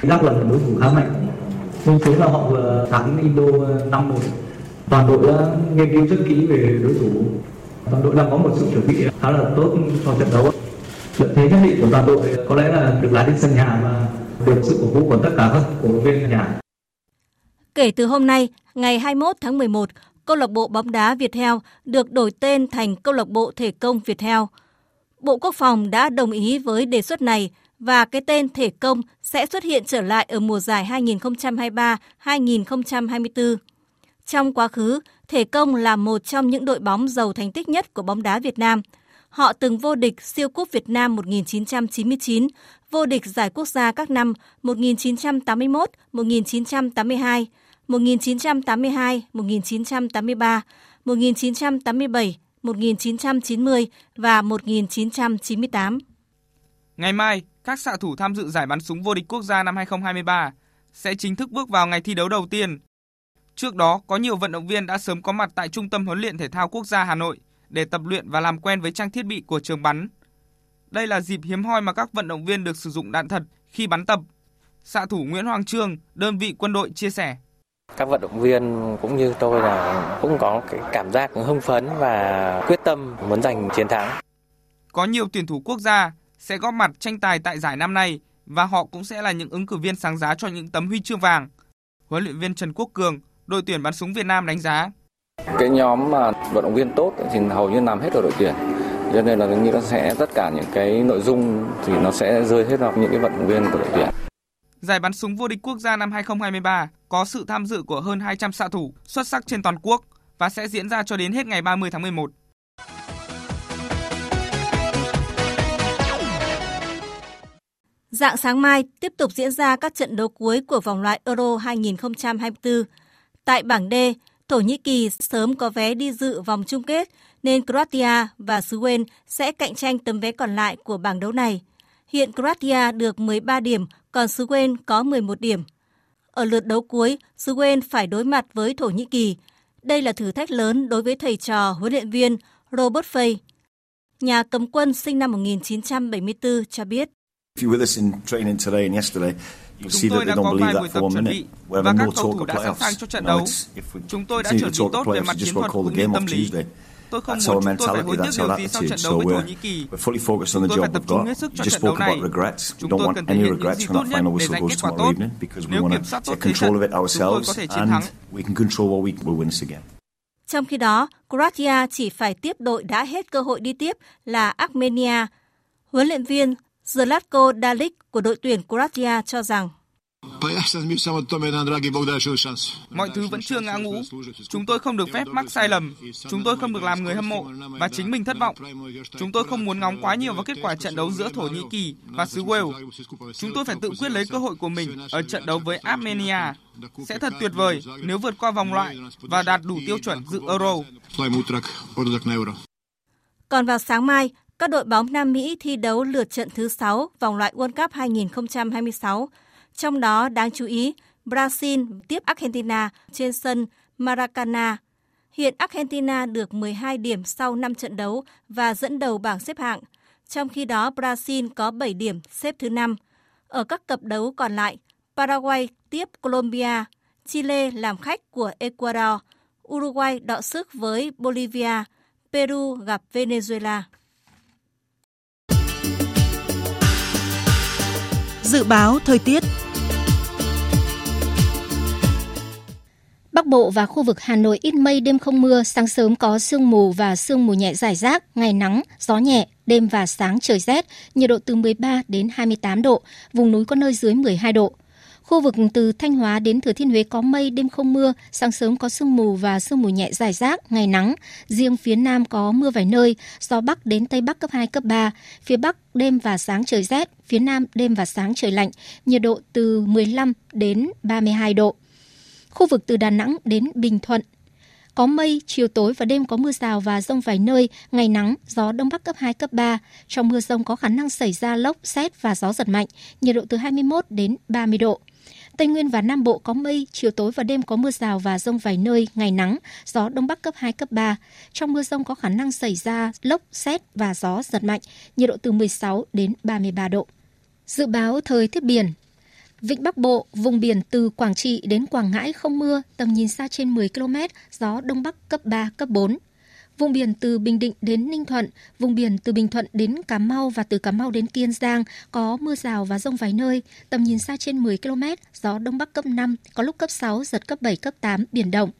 Iraq là một đối thủ khá mạnh. Nhưng thế là họ vừa thắng Indo năm một. Toàn đội đã nghiên cứu rất kỹ về đối thủ. Toàn đội đang có một sự chuẩn bị khá là tốt cho trận đấu. Lợi thế nhất định của toàn đội có lẽ là được lái đến sân nhà và được sự cổ vũ của tất cả các cổ động viên nhà. Kể từ hôm nay, ngày hai mươi mốt tháng mười một, câu lạc bộ bóng đá Viettel được đổi tên thành câu lạc bộ thể công Viettel. Bộ Quốc phòng đã đồng ý với đề xuất này và cái tên thể công sẽ xuất hiện trở lại ở mùa giải hai nghìn không trăm hai mươi ba - hai nghìn không trăm hai mươi tư. Trong quá khứ, thể công là một trong những đội bóng giàu thành tích nhất của bóng đá Việt Nam. Họ từng vô địch Siêu cúp Việt Nam một nghìn chín trăm chín mươi chín, vô địch giải quốc gia các năm một nghìn chín trăm tám mươi mốt, một nghìn chín trăm tám mươi hai, một nghìn chín trăm tám mươi hai, một nghìn chín trăm tám mươi ba, một nghìn chín trăm tám mươi bảy, một nghìn chín trăm chín mươi và một nghìn chín trăm chín mươi tám. Ngày mai, các xạ thủ tham dự giải bắn súng vô địch quốc gia năm hai không hai ba sẽ chính thức bước vào ngày thi đấu đầu tiên. Trước đó, có nhiều vận động viên đã sớm có mặt tại Trung tâm Huấn luyện Thể thao Quốc gia Hà Nội để tập luyện và làm quen với trang thiết bị của trường bắn. Đây là dịp hiếm hoi mà các vận động viên được sử dụng đạn thật khi bắn tập. Xạ thủ Nguyễn Hoàng Trương, đơn vị quân đội chia sẻ: Các vận động viên cũng như tôi là cũng có cái cảm giác hưng phấn và quyết tâm muốn giành chiến thắng. Có nhiều tuyển thủ quốc gia sẽ góp mặt tranh tài tại giải năm nay và họ cũng sẽ là những ứng cử viên sáng giá cho những tấm huy chương vàng. Huấn luyện viên Trần Quốc Cường, đội tuyển bắn súng Việt Nam đánh giá: Cái nhóm mà vận động viên tốt thì hầu như nằm hết ở đội tuyển. Cho nên là nó sẽ tất cả những cái nội dung thì nó sẽ rơi hết vào những cái vận động viên của đội tuyển. Giải bắn súng vô địch quốc gia năm hai không hai ba có sự tham dự của hơn hai trăm xạ thủ xuất sắc trên toàn quốc và sẽ diễn ra cho đến hết ngày ba mươi tháng mười một. Rạng sáng mai tiếp tục diễn ra các trận đấu cuối của vòng loại Euro hai nghìn không trăm hai mươi tư. Tại bảng D, Thổ Nhĩ Kỳ sớm có vé đi dự vòng chung kết nên Croatia và xứ Wales sẽ cạnh tranh tấm vé còn lại của bảng đấu này. Hiện Croatia được mười ba điểm, còn xứ Wales có mười một điểm. Ở lượt đấu cuối, xứ Wales phải đối mặt với Thổ Nhĩ Kỳ. Đây là thử thách lớn đối với thầy trò huấn luyện viên Robert Fay. Nhà cầm quân sinh năm một nghìn chín trăm bảy mươi tư cho biết: Chúng tôi đã có vài buổi tập chuẩn bị và các cầu thủ đã sẵn sàng cho trận đấu. Chúng tôi đã chuẩn bị tốt về mặt chiến thuật cũng như tâm lý. Tôi không muốn chúng tôi phải hối tiếc điều gì sau trận đấu với Thổ Nhĩ Kỳ. Chúng tôi phải tập trung hết sức cho trận đấu này. Chúng tôi cần thể hiện những gì tốt nhất để giành kết quả tốt. Nếu kiểm soát tốt thế trận, chúng tôi có thể chiến thắng. Trong khi đó, Croatia chỉ phải tiếp đội đã hết cơ hội đi tiếp là Armenia. Huấn luyện viên Zlatko Dalic của đội tuyển Croatia cho rằng: Mọi thứ vẫn chưa ngã ngũ. Chúng tôi không được phép mắc sai lầm. Chúng tôi không được làm người hâm mộ và chính mình thất vọng. Chúng tôi không muốn ngóng quá nhiều vào kết quả trận đấu giữa Thổ Nhĩ Kỳ và xứ Wales. Chúng tôi phải tự quyết lấy cơ hội của mình ở trận đấu với Armenia. Sẽ thật tuyệt vời nếu vượt qua vòng loại và đạt đủ tiêu chuẩn dự Euro. Còn vào sáng mai, các đội bóng Nam Mỹ thi đấu lượt trận thứ sáu vòng loại World Cup hai nghìn không trăm hai mươi sáu. Trong đó đáng chú ý, Brazil tiếp Argentina trên sân Maracana. Hiện Argentina được mười hai điểm sau năm trận đấu và dẫn đầu bảng xếp hạng. Trong khi đó, Brazil có bảy điểm xếp thứ năm. Ở các cặp đấu còn lại, Paraguay tiếp Colombia, Chile làm khách của Ecuador, Uruguay đọ sức với Bolivia, Peru gặp Venezuela. Dự báo thời tiết. Bắc Bộ và khu vực Hà Nội ít mây, đêm không mưa, sáng sớm có sương mù và sương mù nhẹ rải rác, ngày nắng, gió nhẹ, đêm và sáng trời rét, nhiệt độ từ mười ba đến hai mươi tám độ, vùng núi có nơi dưới mười hai độ. Khu vực từ Thanh Hóa đến Thừa Thiên Huế có mây, đêm không mưa, sáng sớm có sương mù và sương mù nhẹ rải rác, ngày nắng. Riêng phía Nam có mưa vài nơi, gió Bắc đến Tây Bắc cấp hai, cấp ba. Phía Bắc đêm và sáng trời rét, phía Nam đêm và sáng trời lạnh, nhiệt độ từ mười lăm đến ba mươi hai độ. Khu vực từ Đà Nẵng đến Bình Thuận có mây, chiều tối và đêm có mưa rào và dông vài nơi, ngày nắng, gió Đông Bắc cấp hai, cấp ba. Trong mưa dông có khả năng xảy ra lốc, sét và gió giật mạnh, nhiệt độ từ hai mươi mốt đến ba mươi độ. Tây Nguyên và Nam Bộ có mây, chiều tối và đêm có mưa rào và dông vài nơi, ngày nắng, gió Đông Bắc cấp hai, cấp ba. Trong mưa dông có khả năng xảy ra lốc, sét và gió giật mạnh, nhiệt độ từ mười sáu đến ba mươi ba độ. Dự báo thời tiết biển. Vịnh Bắc Bộ, vùng biển từ Quảng Trị đến Quảng Ngãi không mưa, tầm nhìn xa trên mười ki lô mét, gió Đông Bắc cấp ba, cấp bốn. Vùng biển từ Bình Định đến Ninh Thuận, vùng biển từ Bình Thuận đến Cà Mau và từ Cà Mau đến Kiên Giang có mưa rào và dông vài nơi, tầm nhìn xa trên mười ki lô mét, gió Đông Bắc cấp năm, có lúc cấp sáu, giật cấp bảy, cấp tám, biển động.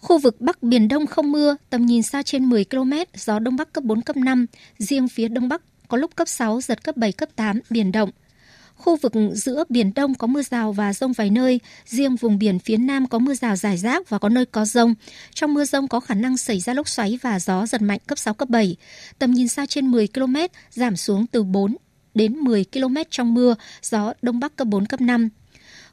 Khu vực Bắc Biển Đông không mưa, tầm nhìn xa trên mười ki lô mét, gió Đông Bắc cấp bốn, cấp năm, riêng phía Đông Bắc có lúc cấp sáu, giật cấp bảy, cấp tám, biển động. Khu vực giữa Biển Đông có mưa rào và dông vài nơi, riêng vùng biển phía Nam có mưa rào rải rác và có nơi có dông. Trong mưa dông có khả năng xảy ra lốc xoáy và gió giật mạnh cấp sáu, cấp bảy. Tầm nhìn xa trên mười ki lô mét, giảm xuống từ bốn đến mười ki lô mét trong mưa, gió Đông Bắc cấp bốn, cấp năm.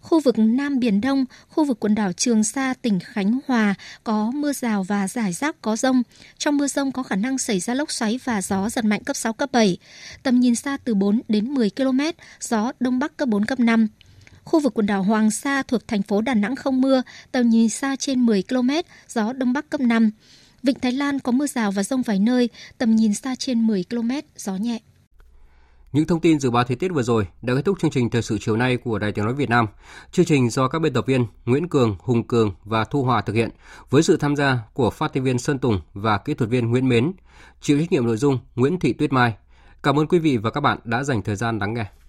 Khu vực Nam Biển Đông, khu vực quần đảo Trường Sa, tỉnh Khánh Hòa có mưa rào và rải rác có dông. Trong mưa dông có khả năng xảy ra lốc xoáy và gió giật mạnh cấp sáu, cấp bảy. Tầm nhìn xa từ bốn đến mười ki lô mét, gió Đông Bắc cấp bốn, cấp năm. Khu vực quần đảo Hoàng Sa thuộc thành phố Đà Nẵng không mưa, tầm nhìn xa trên mười ki lô mét, gió Đông Bắc cấp năm. Vịnh Thái Lan có mưa rào và dông vài nơi, tầm nhìn xa trên mười ki lô mét, gió nhẹ. Những thông tin dự báo thời tiết vừa rồi đã kết thúc chương trình Thời sự chiều nay của Đài Tiếng nói Việt Nam. Chương trình do các biên tập viên Nguyễn Cường, Hùng Cường và Thu Hòa thực hiện với sự tham gia của phát thanh viên Sơn Tùng và kỹ thuật viên Nguyễn Mến, chịu trách nhiệm nội dung Nguyễn Thị Tuyết Mai. Cảm ơn quý vị và các bạn đã dành thời gian lắng nghe.